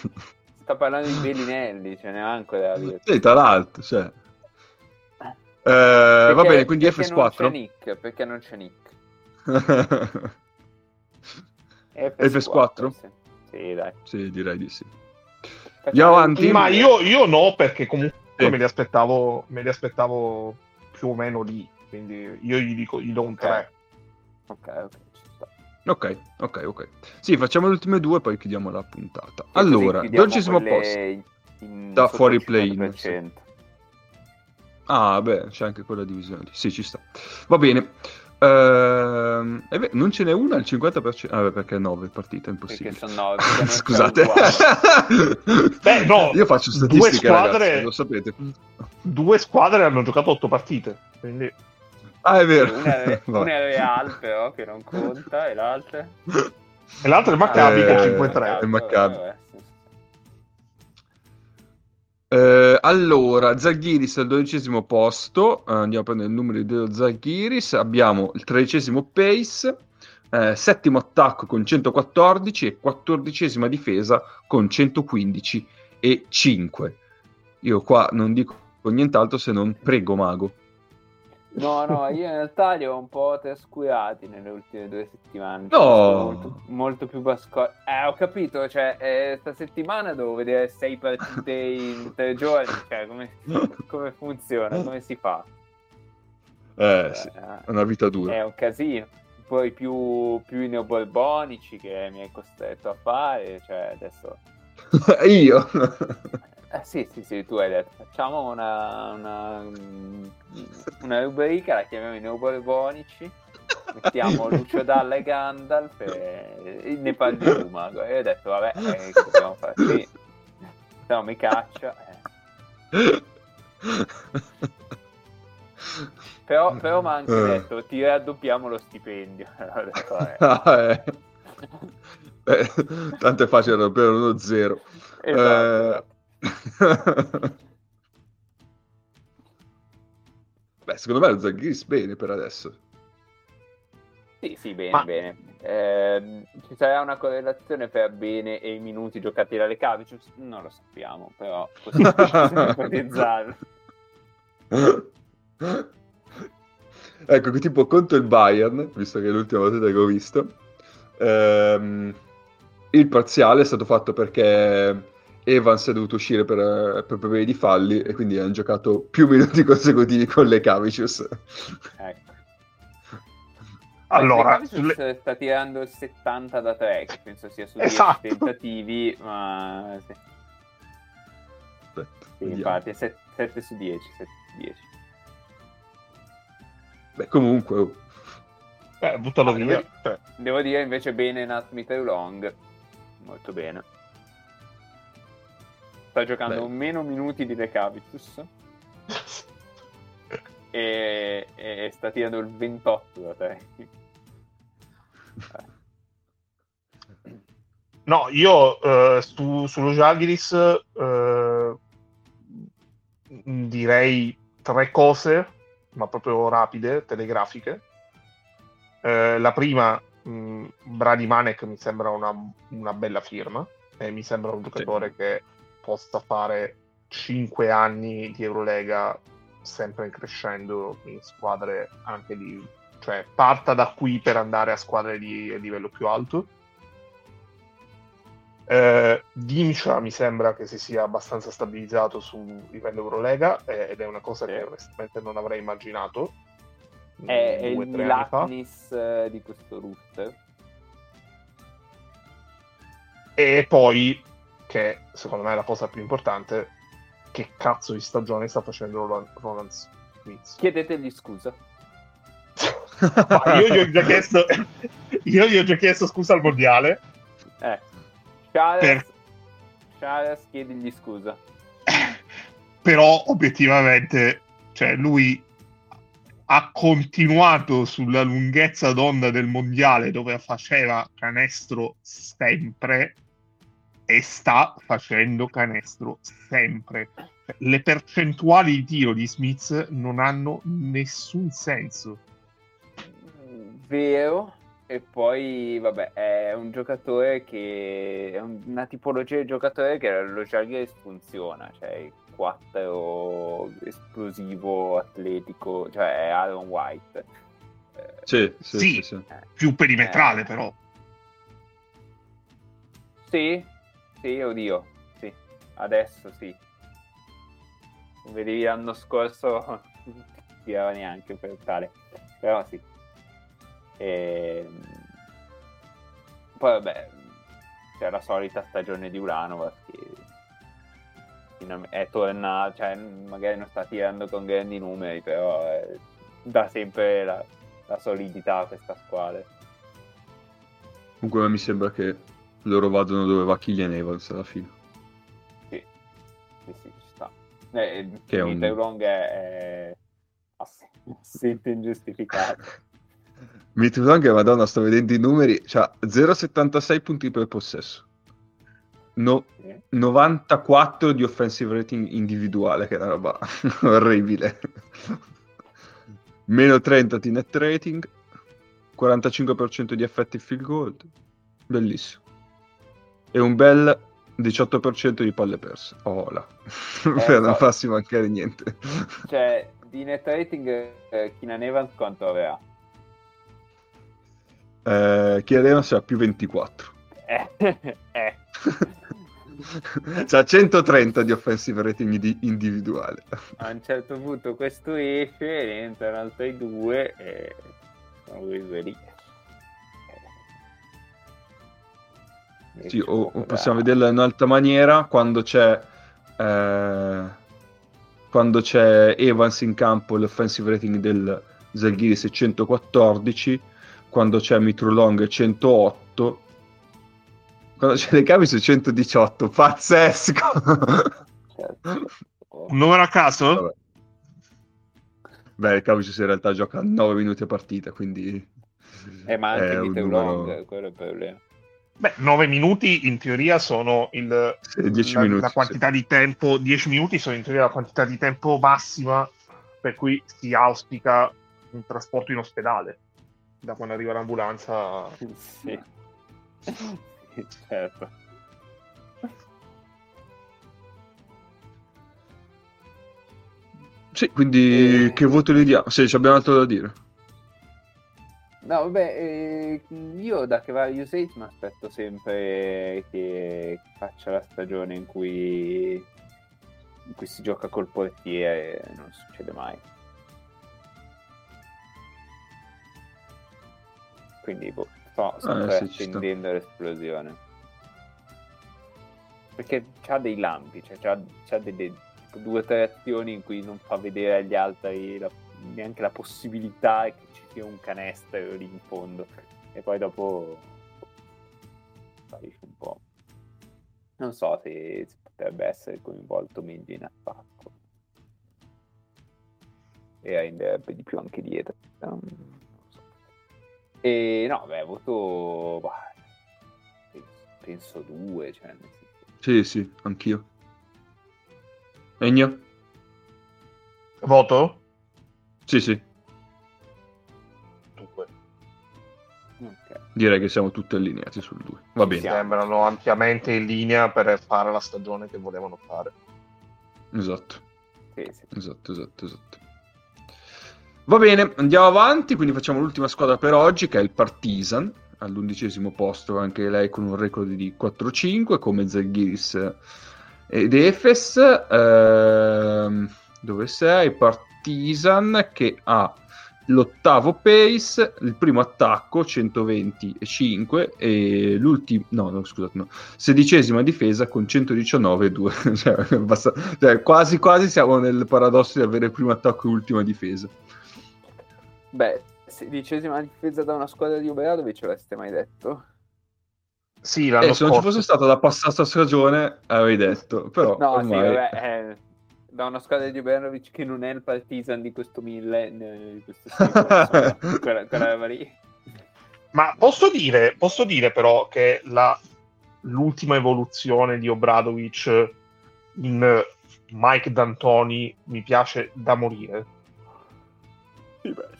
sta parlando di Bellinelli, ce n'è anche della Virtus. Sì, tra l'altro, cioè eh, perché, va bene, quindi F S quattro non c'è Nick, perché non c'è Nick. F S quattro? Sì. Sì, dai. Sì, direi di sì. Andiamo avanti. Ma io, io no, perché comunque eh. me li aspettavo me li aspettavo più o meno lì, quindi io gli dico gli do un tre. Ok, ok. Ok, ok, ok. Sì, facciamo le ultime due poi chiudiamo la puntata. Allora, dodicesimo posto da fuori play-in. Sì. Ah, beh, c'è anche quella divisione. Sì, ci sta. Va bene. Uh, eh beh, non ce n'è una al cinquanta per cento. Ah, beh, perché è nove partite, è impossibile. Perché sono nove, perché scusate. Beh, no, io faccio statistiche, due squadre, ragazzi, lo sapete. Due squadre hanno giocato otto partite, quindi ah, è vero. Una è, una è Real, però, che non conta, e l'altra e l'altra è Maccabi, eh, che è cinque tre. È Maccabi. Vabbè. Eh, allora, Zalgiris al dodicesimo posto, eh, andiamo a prendere il numero dello Zalgiris, abbiamo il tredicesimo Pace, eh, settimo attacco con centoquattordici e quattordicesima difesa con centoquindici e cinque. Io qua non dico nient'altro se non prego Mago. No, no, io in realtà li ho un po' trascurati nelle ultime due settimane. No! Molto, molto più basco... Eh, ho capito, cioè, eh, sta settimana devo vedere sei partite in tre giorni, cioè, come, come funziona, come si fa? Eh, eh sì, è una vita dura. È un casino. Poi più, più i neoborbonici che mi hai costretto a fare, cioè, adesso... Io? Eh, sì, sì, sì, tu hai detto, facciamo una, una, una rubrica, la chiamiamo i neoborbonici, mettiamo Lucio Dalla e Gandalf e ne parli tu, Mago. E ho detto, vabbè, eh, che dobbiamo fare? Sì, se no mi caccia. Eh. Però, però mi ha anche detto, ti raddoppiamo lo stipendio. Ho detto, vabbè. Ah, eh. Eh, tanto è facile rompere uno zero. Esatto. Eh... Beh, secondo me lo Zalgiris bene per adesso. Sì, sì, bene, ma... bene. Eh, ci sarà una correlazione per bene e i minuti giocati da Lekavicius? Non lo sappiamo, però possiamo ipotizzarlo. Ecco, tipo contro il Bayern, visto che è l'ultima volta che ho visto, ehm, il parziale è stato fatfatto perché Evans è dovuto uscire per, per problemi di falli e quindi hanno giocato più minuti consecutivi con Lekavicius. Ecco. Allora, Lekavicius le... sta tirando il settanta da tre, che penso sia su dieci esatto. tentativi, ma sì. Aspetta, sì, infatti è sette su dieci, sette su dieci. Beh, comunque, oh. Beh, buttalo ah, via. Devo, eh. devo dire invece bene Nat Mitterlong, molto bene. Sta giocando Beh. meno minuti di De Cavitus e, e sta tirando il ventotto da te. No, io eh, su, sullo Žalgiris eh, direi tre cose, ma proprio rapide, telegrafiche. Eh, la prima, mh, Brady Manek mi sembra una, una bella firma, e mi sembra un giocatore sì. che possa fare cinque anni di Eurolega sempre crescendo in squadre anche lì, cioè parta da qui per andare a squadre di a livello più alto. Eh, Dimitra mi sembra che si sia abbastanza stabilizzato su livello Eurolega eh, ed è una cosa sì. che onestamente non avrei immaginato. È, è il Milatnis di questo roster. E poi, che secondo me è la cosa più importante, che cazzo di stagione sta facendo Roland, Roland Smith? Chiedetegli scusa. io, gli ho già chiesto, io gli ho già chiesto scusa al mondiale. Eh. Charles, Charles chiedigli scusa. Però obiettivamente, cioè, lui ha continuato sulla lunghezza d'onda del mondiale dove faceva canestro sempre e sta facendo canestro sempre. Le percentuali di tiro di Smith non hanno nessun senso. Vero. E poi, vabbè, è un giocatore che... è una tipologia di giocatore che lo Žalgiris funziona, cioè il quattro esplosivo, atletico, cioè è Aaron White. Sì, sì, sì, sì, sì. Eh. Più perimetrale, eh. però. Sì, sì, oddio, sì. Adesso sì. Vedevi l'anno scorso non ti tirava neanche per tale, però sì. E... poi vabbè c'è la solita stagione di Uranova che è tornata, cioè magari non sta tirando con grandi numeri, però è... dà sempre la... la solidità a questa squadra. Comunque mi sembra che loro vadano dove va Killian Evans alla fine. Sì, sì, sì, ci sta. Eh, che è un... Long è, è... assente ingiustificato. Mitrudon che madonna, sto vedendo i numeri, c'ha zero virgola settantasei punti per possesso, no, novantaquattro di offensive rating individuale, che è una roba orribile, meno trenta di net rating, quarantacinque per cento di effective field goal, bellissimo, e un bel diciotto per cento di palle perse, oh là, eh, per non farsi mancare niente. Cioè, di net rating eh, Keenan Evans quanto aveva? Eh, chi arena c'ha più ventiquattro eh, eh. c'ha centotrenta di offensive rating di- individuale. A un certo punto questo esce e entrano altri due e lui sì, o, o possiamo vederla in un'altra maniera quando c'è eh, quando c'è Evans in campo l'offensive rating del Žalgiris è centoquattordici, quando c'è Mitrulong centootto, quando c'è De Cavitus centodiciotto, pazzesco! Un numero a caso? Vabbè. Beh, De Cavitus in realtà gioca nove minuti a partita, quindi... Eh, ma anche Mitrulong, numero... quello è il problema. Beh, nove minuti in teoria sono il... Sì, dieci la, minuti, la quantità sì. di tempo... dieci minuti sono in teoria la quantità di tempo massima per cui si auspica un trasporto in ospedale. Da quando arriva l'ambulanza... Sì, certo. Sì, quindi eh... che voto gli diamo? Se sì, abbiamo altro da dire. No, vabbè, eh, io da che va Usain mi aspetto sempre che faccia la stagione in cui, in cui si gioca col portiere e non succede mai. Quindi boh, sto sempre ah, sì, attendendo l'esplosione perché c'ha dei lampi, cioè c'ha, c'ha delle due o tre azioni in cui non fa vedere agli altri la, neanche la possibilità che ci sia un canestro lì in fondo. E poi dopo sparisce un po'. Non so se, se potrebbe essere coinvolto meglio in attacco e renderebbe di più anche dietro. Non so. E no, beh, voto bah, penso due, cioè nel senso. Sì, sì, anch'io. Egna? Voto? Sì, sì. Due. Okay. Direi che siamo tutti allineati sul due. Va bene. Sembrano ampiamente in linea per fare la stagione che volevano fare. Esatto. Sì, sì. Esatto, esatto, esatto. Va bene, andiamo avanti, quindi facciamo l'ultima squadra per oggi, che è il Partizan. All'undicesimo posto, anche lei con un record di quattro cinque, come Zalgiris ed Efes. Eh, dove sei? Partizan che ha l'ottavo pace, il primo attacco, centoventi e cinque, e l'ultimo, no, no, scusate, no, sedicesima difesa con centodiciannove e due. cioè, basta, cioè, quasi quasi siamo nel paradosso di avere primo attacco e ultima difesa. Beh, sedicesima difesa da una squadra di Obradović, ce l'avete mai detto? Sì, l'hanno eh, se non ci fosse stata la passata stagione avevi detto, però no, ormai... sì, vabbè, eh, da una squadra di Obradović che non è il Partizan di questo millennio, di questo secolo, insomma, quella, quella lì. Ma posso dire, posso dire però che la, l'ultima evoluzione di Obradović in Mike D'Antoni mi piace da morire. Mi piace.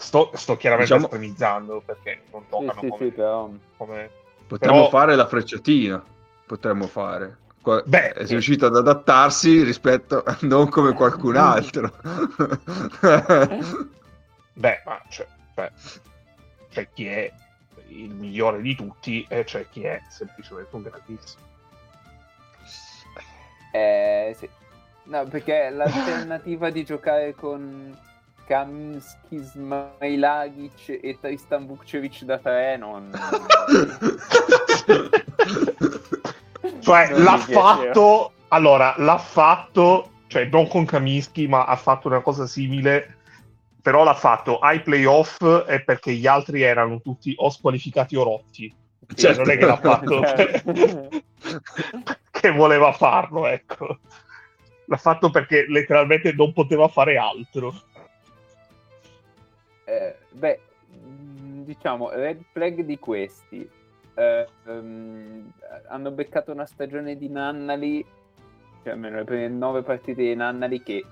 Sto, sto chiaramente diciamo... estremizzando perché non toccano sì, sì, come, sì, però... come... Potremmo però... fare la frecciatina, potremmo fare. Qua... Beh, è sì. riuscito ad adattarsi rispetto a... non come qualcun altro. Beh, ma c'è, cioè, c'è chi è il migliore di tutti e c'è chi è semplicemente un grandissimo. Eh, sì. No, perché l'alternativa di giocare con Kaminski, Smailagic e Tristan Vukčević da tre non... cioè non l'ha fatto, allora l'ha fatto, cioè non con Kaminski ma ha fatto una cosa simile, però l'ha fatto ai playoff e perché gli altri erano tutti o squalificati o rotti, cioè certo. Non è che l'ha fatto che... che voleva farlo, ecco, l'ha fatto perché letteralmente non poteva fare altro. Eh, beh, diciamo, red flag di questi. Eh, um, hanno beccato una stagione di Nannali, cioè almeno le prime nove partite di Nannali, che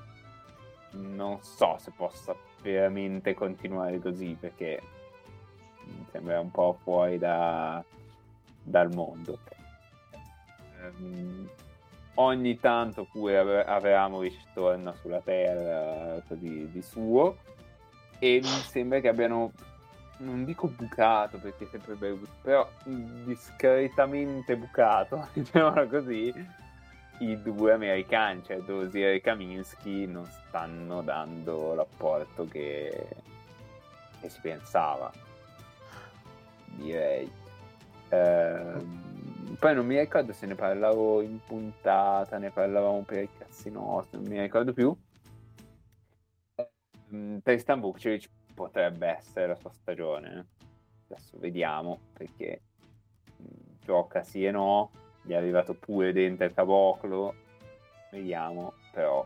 non so se possa veramente continuare così, perché mi sembra un po' fuori da, dal mondo. Um, ogni tanto pure av- Avramovic torna sulla terra così di suo. E mi sembra che abbiano, non dico bucato perché è sempre bello, però discretamente bucato, diciamo così, i due americani, cioè Dozier e Kaminski, non stanno dando l'apporto che, che si pensava, direi. Ehm, poi non mi ricordo se ne parlavo in puntata, ne parlavamo per i cazzi nostri, non mi ricordo più. Tristan Vukčević potrebbe essere la sua stagione, adesso vediamo, perché gioca sì e no, gli è arrivato pure dentro il Caboclo, vediamo, però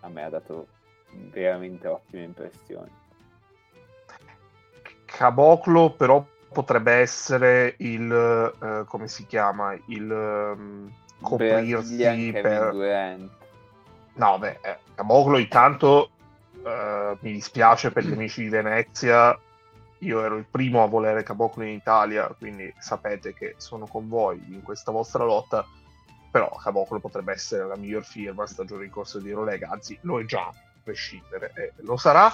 a me ha dato veramente ottime impressioni. Caboclo però potrebbe essere il eh, come si chiama, il um, coprirsi per... no beh, eh, Caboclo intanto Uh, mi dispiace per gli amici di Venezia, io ero il primo a volere Caboclo in Italia, quindi sapete che sono con voi in questa vostra lotta, però Caboclo potrebbe essere la miglior firma stagione in corso di Eurolega, anzi lo è già, a prescindere, eh, lo sarà.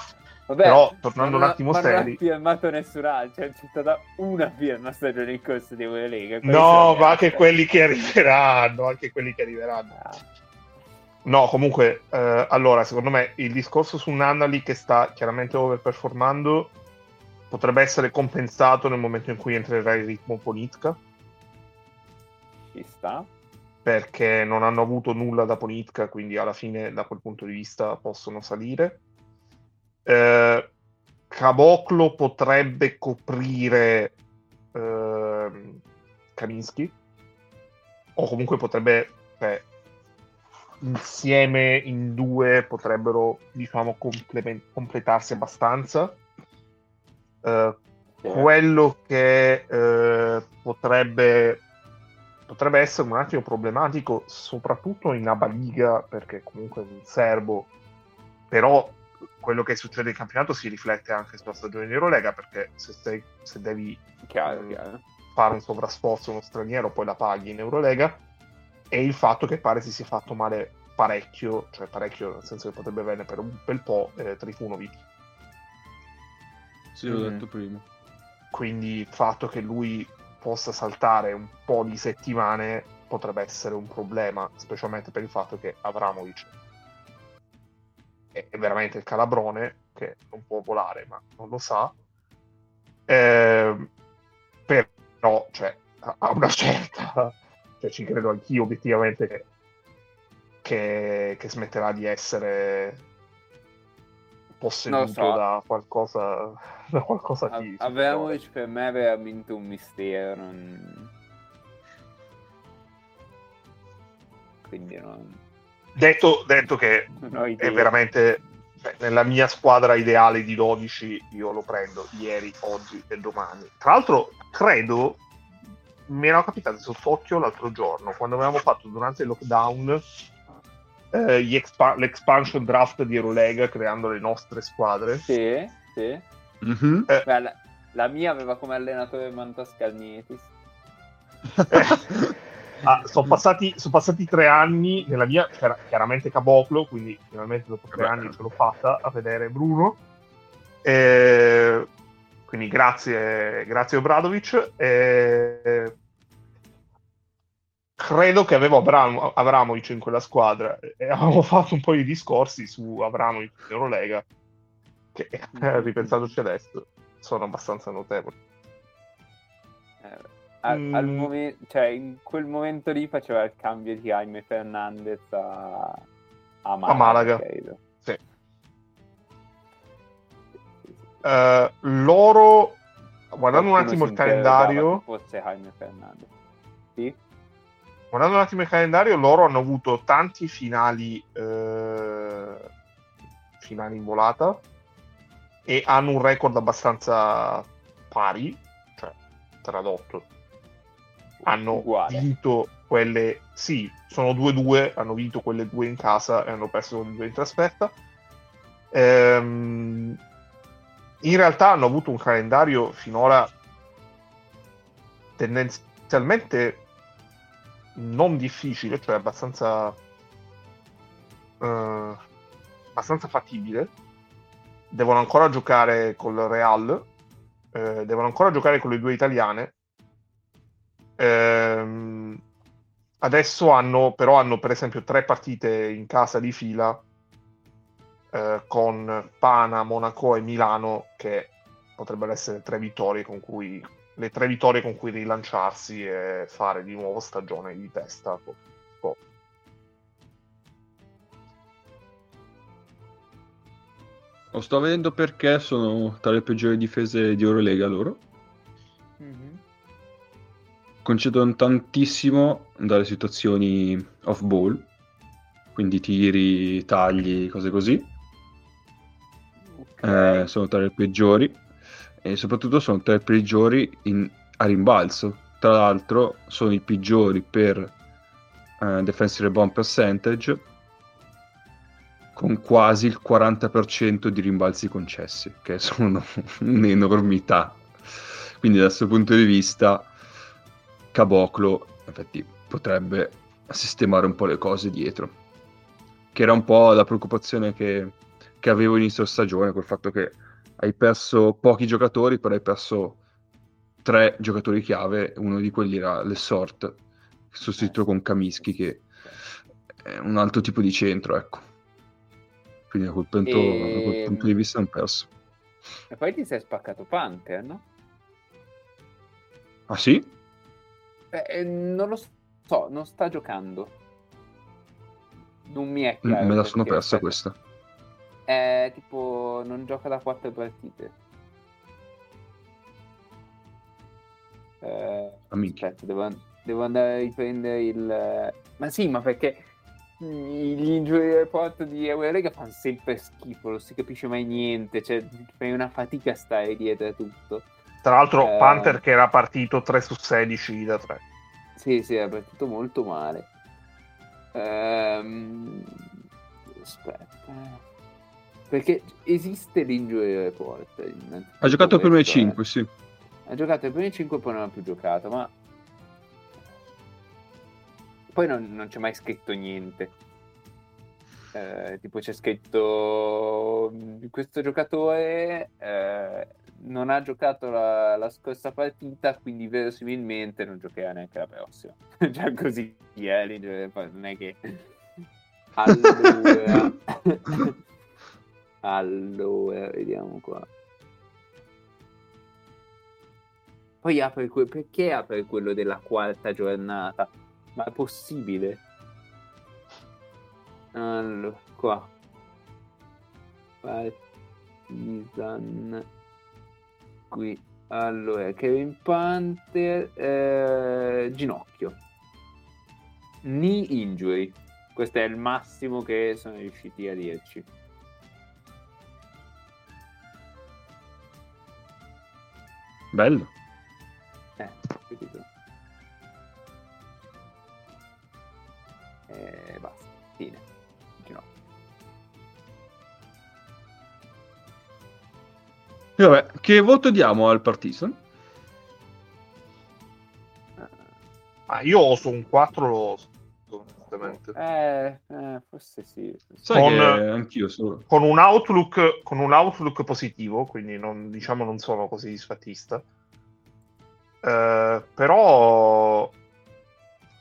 Vabbè, però tornando un attimo a Steli, non ha firmato nessun altro, cioè, c'è stata una firma stagione in corso di Eurolega, no, ma anche quelli che arriveranno, anche quelli che arriveranno ah. No, comunque, eh, allora, secondo me il discorso su Nannali, che sta chiaramente overperformando, potrebbe essere compensato nel momento in cui entrerà il ritmo Ponitka. Ci sta. Perché non hanno avuto nulla da Ponitka, quindi alla fine da quel punto di vista possono salire. eh, Caboclo potrebbe coprire eh, Kaminsky, o comunque potrebbe, cioè, insieme in due potrebbero, diciamo, complement- completarsi abbastanza. Eh, quello che eh, potrebbe potrebbe essere un attimo problematico, soprattutto in Abaliga, perché comunque è un serbo, però quello che succede in campionato si riflette anche sulla stagione di Eurolega, perché se, sei, se devi chiaro, ehm, chiaro. fare un sovrasforzo uno straniero, poi la paghi in Eurolega, e il fatto che pare si sia fatto male parecchio, cioè parecchio nel senso che potrebbe averne per un bel po', eh, Trifunovic. Sì, l'ho mm. detto prima. Quindi il fatto che lui possa saltare un po' di settimane potrebbe essere un problema, specialmente per il fatto che Avramovic è veramente il calabrone che non può volare, ma non lo sa, eh, però, cioè, ha una scelta, cioè, ci credo anch'io obiettivamente che, che, che smetterà di essere posseduto so. da qualcosa da qualcosa di A- Avramovic per me è veramente un mistero, non... quindi non... Detto, detto che no, è veramente, beh, nella mia squadra ideale di dodici io lo prendo ieri, oggi e domani. Tra l'altro credo, mi era capitato sott'occhio l'altro giorno, quando avevamo fatto durante il lockdown eh, gli expa- l'expansion draft di Eurolega, creando le nostre squadre. Sì, sì. Mm-hmm. Eh, Beh, la, la mia aveva come allenatore Mantascalnietis. Eh. Ah, sono passati, son passati tre anni. Nella mia c'era chiaramente Caboclo, quindi finalmente dopo tre anni ce l'ho fatta a vedere Bruno, eh, quindi grazie grazie Obradovic. eh, credo che avevo Avram- Avramovic in quella squadra e avevamo fatto un po' di discorsi su Avramovic in Eurolega che, mm-hmm. ripensandoci adesso, sono abbastanza notevoli. eh. Al, al momento, cioè, in quel momento lì faceva il cambio di Jaime Fernandez a, a Malaga. A Malaga. Sì. Uh, loro, guardando Qualcuno un attimo il calendario, forse Jaime Fernandez. Sì? Guardando un attimo il calendario, loro hanno avuto tanti finali, eh, finali in volata, e hanno un record abbastanza pari, cioè tradotto. Hanno uguale. vinto quelle, sì, sono due due, hanno vinto quelle due in casa e hanno perso due in trasferta. Ehm, in realtà hanno avuto un calendario finora tendenzialmente non difficile, cioè abbastanza eh, abbastanza fattibile. Devono ancora giocare col Real, eh, devono ancora giocare con le due italiane. Eh, adesso hanno però hanno per esempio tre partite in casa di fila, eh, con Pana, Monaco e Milano, che potrebbero essere tre vittorie con cui le tre vittorie con cui rilanciarsi e fare di nuovo stagione di testa. Oh. Lo sto vedendo perché sono tra le peggiori difese di Eurolega loro. Mm-hmm. Concedono tantissimo dalle situazioni off ball, quindi tiri, tagli, cose così. Okay. Eh, sono tra le peggiori, e soprattutto sono tra le peggiori in, a rimbalzo. Tra l'altro sono i peggiori per eh, defensive rebound percentage, con quasi il quaranta per cento di rimbalzi concessi, che sono un'enormità. Quindi da questo punto di vista Caboclo, infatti, potrebbe sistemare un po' le cose dietro, che era un po' la preoccupazione che, che avevo inizio stagione, col fatto che hai perso pochi giocatori, però hai perso tre giocatori chiave, uno di quelli era Lessort, sostituito con Kaminsky, che è un altro tipo di centro, ecco. Quindi da quel punto, e... da quel punto di vista hanno perso. E poi ti sei spaccato Panther, no? Ah sì? Eh, non lo so, non sta giocando. Non mi è chiaro. Me la sono persa perché... questa. è tipo non gioca da quattro partite. Eh, aspetta, devo, devo andare a riprendere il... Ma sì, ma perché gli injury report di Eurolega fanno sempre schifo, non si capisce mai niente, cioè fai una fatica a stare dietro a tutto. Tra l'altro eh, Panther che era partito tre su sedici da tre. Sì, sì, era partito molto male. Ehm, aspetta... Perché esiste l'injury report. In ha giocato le prime cinque, eh. sì. Ha giocato le prime cinque e poi non ha più giocato, ma... Poi non, non c'è mai scritto niente. Eh, tipo c'è scritto... Questo giocatore eh, non ha giocato la, la scorsa partita, quindi verosimilmente non giocherà neanche la prossima. Già così, eh, l'injury report. Non è che... Allora... Allora, vediamo qua. Poi apre que- perché apre quello della quarta giornata? Ma è possibile? Allora, qua. Partisan. Qui. Allora, Kevin Panther. Eh, ginocchio. Knee injury. Questo è il massimo che sono riusciti a dirci. Bello. Eh, e basta, fine. No. E vabbè, che voto diamo al Partisan? Ah, io sono un quattro assolutamente. Eh, eh, forse sì. Sai con, che anch'io solo. Con un outlook, con un outlook positivo, quindi non, diciamo non sono così disfattista. Uh, però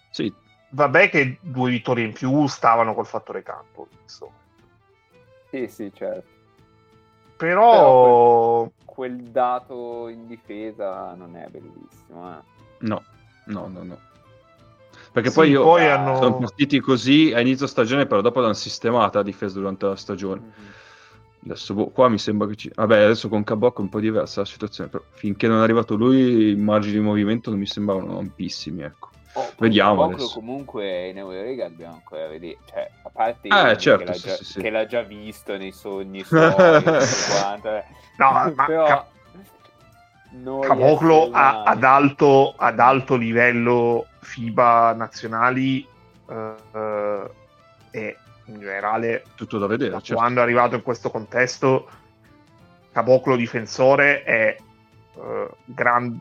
sì, vabbè che due vittorie in più stavano col fattore campo, insomma. Sì, sì, certo. Però, però quel, quel dato in difesa non è bellissimo, eh. No, no, no, no. Perché sì, poi io poi hanno... sono partiti così a inizio stagione, però dopo l'hanno sistemata la difesa durante la stagione. Mm-hmm. Adesso boh, qua mi sembra che ci... Vabbè, adesso con Cabocco è un po' diversa la situazione, però finché non è arrivato lui i margini di movimento non mi sembravano ampissimi, ecco. Oh, vediamo adesso. Comunque in Eurolega dobbiamo ancora vedere, cioè, a parte eh, certo, che, sì, l'ha sì, già, sì. che l'ha già visto nei sogni suoi, cinquanta, no, ma però... Ca... Caboclo a, ad, alto, ad alto livello FIBA nazionali eh, e in generale tutto da vedere, da certo. Quando è arrivato in questo contesto Caboclo difensore è eh, gran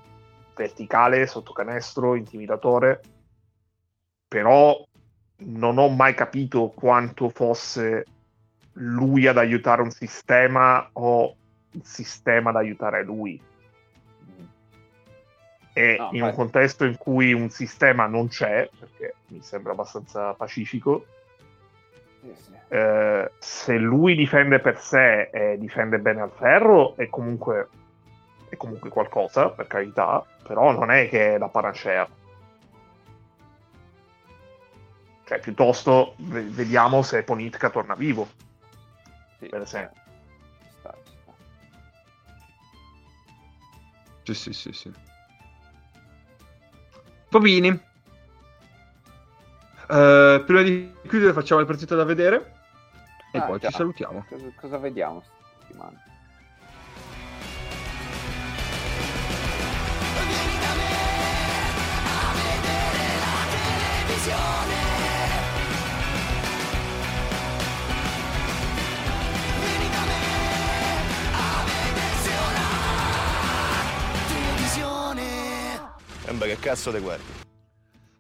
verticale, sottocanestro, intimidatore, però non ho mai capito quanto fosse lui ad aiutare un sistema o il sistema ad aiutare lui, e no, in vai. Un contesto in cui un sistema non c'è, perché mi sembra abbastanza pacifico. Eh, se lui difende per sé e difende bene al ferro è comunque è comunque qualcosa, per carità, però non è che è la panacea, cioè piuttosto vediamo se Ponitka torna vivo, sì, per esempio. Sì, sì, sì, sì. Bobini. Uh, prima di chiudere facciamo le partite da vedere e ah, poi già. Ci salutiamo. Cosa, cosa vediamo questa settimana? Vieni da me a vedere la televisione. Vieni da me a vedersi una televisione. Sembra che cazzo te guardi.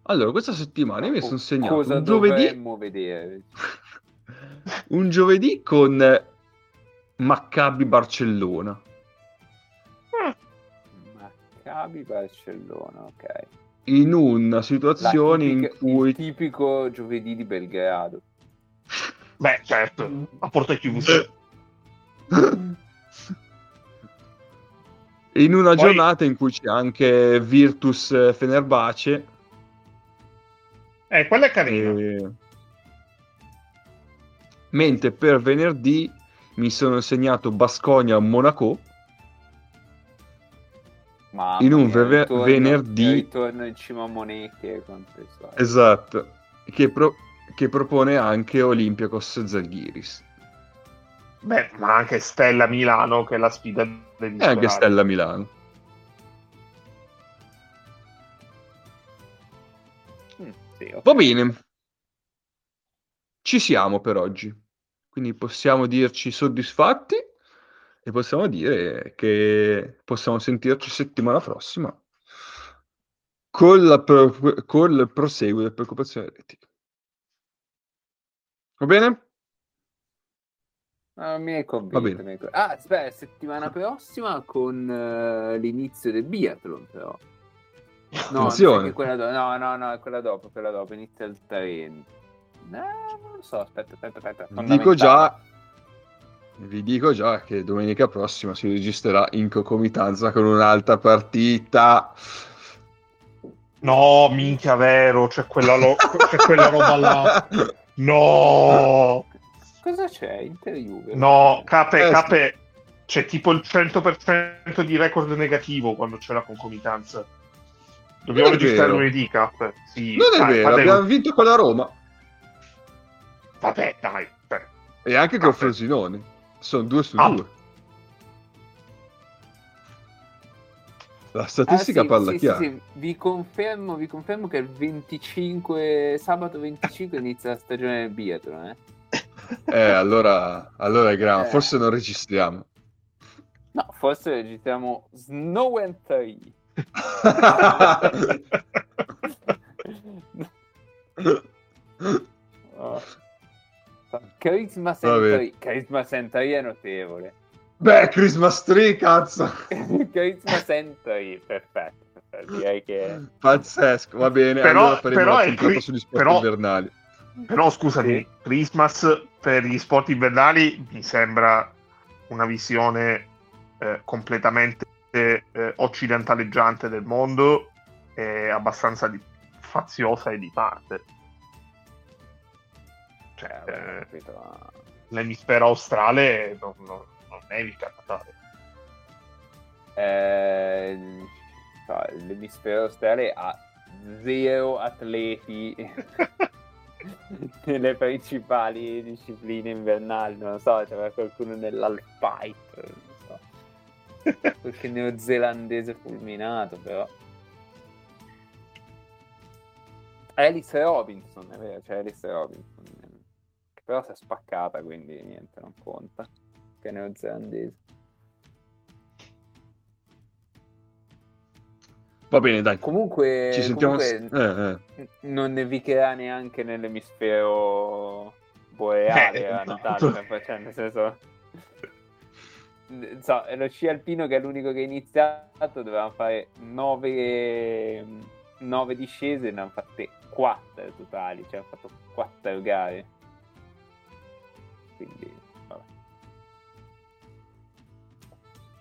Allora, questa settimana io mi sono segnato cosa un giovedì vedere? un giovedì con Maccabi Barcellona. Maccabi Barcellona, ok. In una situazione tipica, in cui... Il tipico giovedì di Belgrado. Beh, certo, a porta chiusa. In una Poi... giornata in cui c'è anche Virtus Fenerbahce. Eh, quella è carina. Eh, mentre per venerdì mi sono segnato Baskonia Monaco. Mamma in un ve- ritorno, venerdì ritorno in cima a Monete contro i soldi. Esatto, che, pro- che propone anche Olympiacos Zalgiris. Beh, ma anche Stella Milano, che è la sfida degli sperati. E anche Stella Milano. Mm, sì, okay. Va bene. Ci siamo per oggi. Quindi possiamo dirci soddisfatti e possiamo dire che possiamo sentirci settimana prossima con la pro- col proseguo delle preoccupazioni etiche. Va bene? Ah, mi hai convinto, mi hai convinto. Ah, aspetta, settimana prossima con uh, l'inizio del biathlon, però. No, non so che quella do- no, no, no, è quella dopo, quella dopo, inizia il trenta. No, non lo so, aspetta, aspetta, aspetta. Vi dico già, vi dico già che domenica prossima si registrerà in concomitanza con un'altra partita. No, minchia, vero, c'è quella, lo- c'è quella roba là. No! Cosa c'è? Inter-Juve? No, cape, eh, cape, c'è tipo il cento per cento di record negativo quando c'è la concomitanza. Dobbiamo registrare lunedì, cape. Sì, non dai, è vero, abbiamo un... vinto con la Roma. Vabbè, dai. Per... E anche con Frosinone. Sono due su ah. due. La statistica ah, sì, parla sì, chiaro. Sì, sì. Vi confermo, vi confermo che il venticinque sabato venticinque inizia la stagione del biathlon, eh. Eh, allora, allora è grave. Eh. Forse non registriamo. No, forse registriamo Snow and Three. Oh. Christmas and Three. Christmas and Three è notevole. Beh, Christmas Tree, cazzo. Christmas and Three, perfetto. Direi che pazzesco, va bene. Però, allora faremo però è cri- sugli sport però... invernali. Però scusami, sì. Christmas per gli sport invernali mi sembra una visione eh, completamente eh, occidentaleggiante del mondo e abbastanza di... faziosa e di parte. Cioè, eh, eh, l'emisfero australe non, non, non nevica a Natale. Eh, no, l'emisfero australe ha zero atleti nelle principali discipline invernali, non so, c'era qualcuno nell'alpite, non so, qualche neozelandese fulminato, però Alice Robinson, è vero, c'è cioè Alice Robinson, che però si è spaccata, quindi niente, non conta, che neozelandese. Va bene, dai. Comunque, ci sentiamo... comunque eh, eh. non nevicherà neanche nell'emisfero boreale a eh, Natale, no. Cioè, nel senso, so, lo sci alpino, che è l'unico che è iniziato, dovevamo fare nove, nove discese, ne hanno fatte quattro totali, cioè hanno fatto quattro gare. Quindi, vabbè.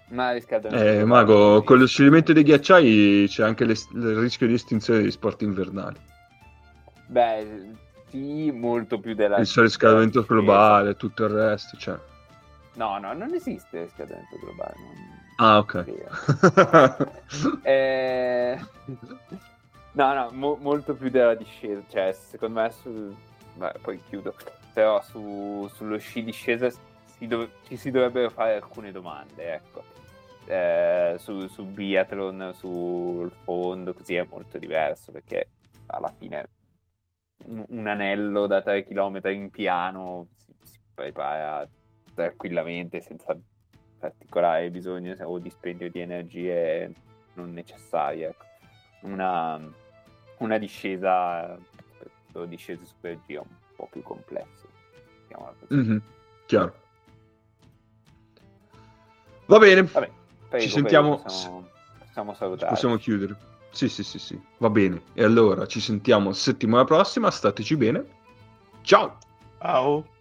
Ma eh, Mago, con lo scioglimento dei ghiacciai c'è anche l'est- il rischio di estinzione degli sport invernali. Beh, sì, molto più della... Il riscaldamento globale, tutto il resto, cioè... No, no, non esiste il riscaldamento globale. Non... Ah, ok. eh... No, no, mo- molto più della discesa, cioè, secondo me su... Beh, poi chiudo. Però su... sullo sci discesa si dov- ci si dovrebbero fare alcune domande, ecco. Eh, su, su biathlon, sul fondo, così è molto diverso, perché alla fine un, un anello da tre chilometri in piano si, si prepara tranquillamente senza particolare bisogno o dispendio di energie non necessarie, ecco. una, una discesa o discesa super G un po' più complessa, mm-hmm, chiaro. Va bene, Vabbè, prego, ci sentiamo, possiamo, possiamo salutare, possiamo chiudere, sì sì sì sì, va bene, e allora ci sentiamo settimana prossima, stateci bene, ciao! Ciao!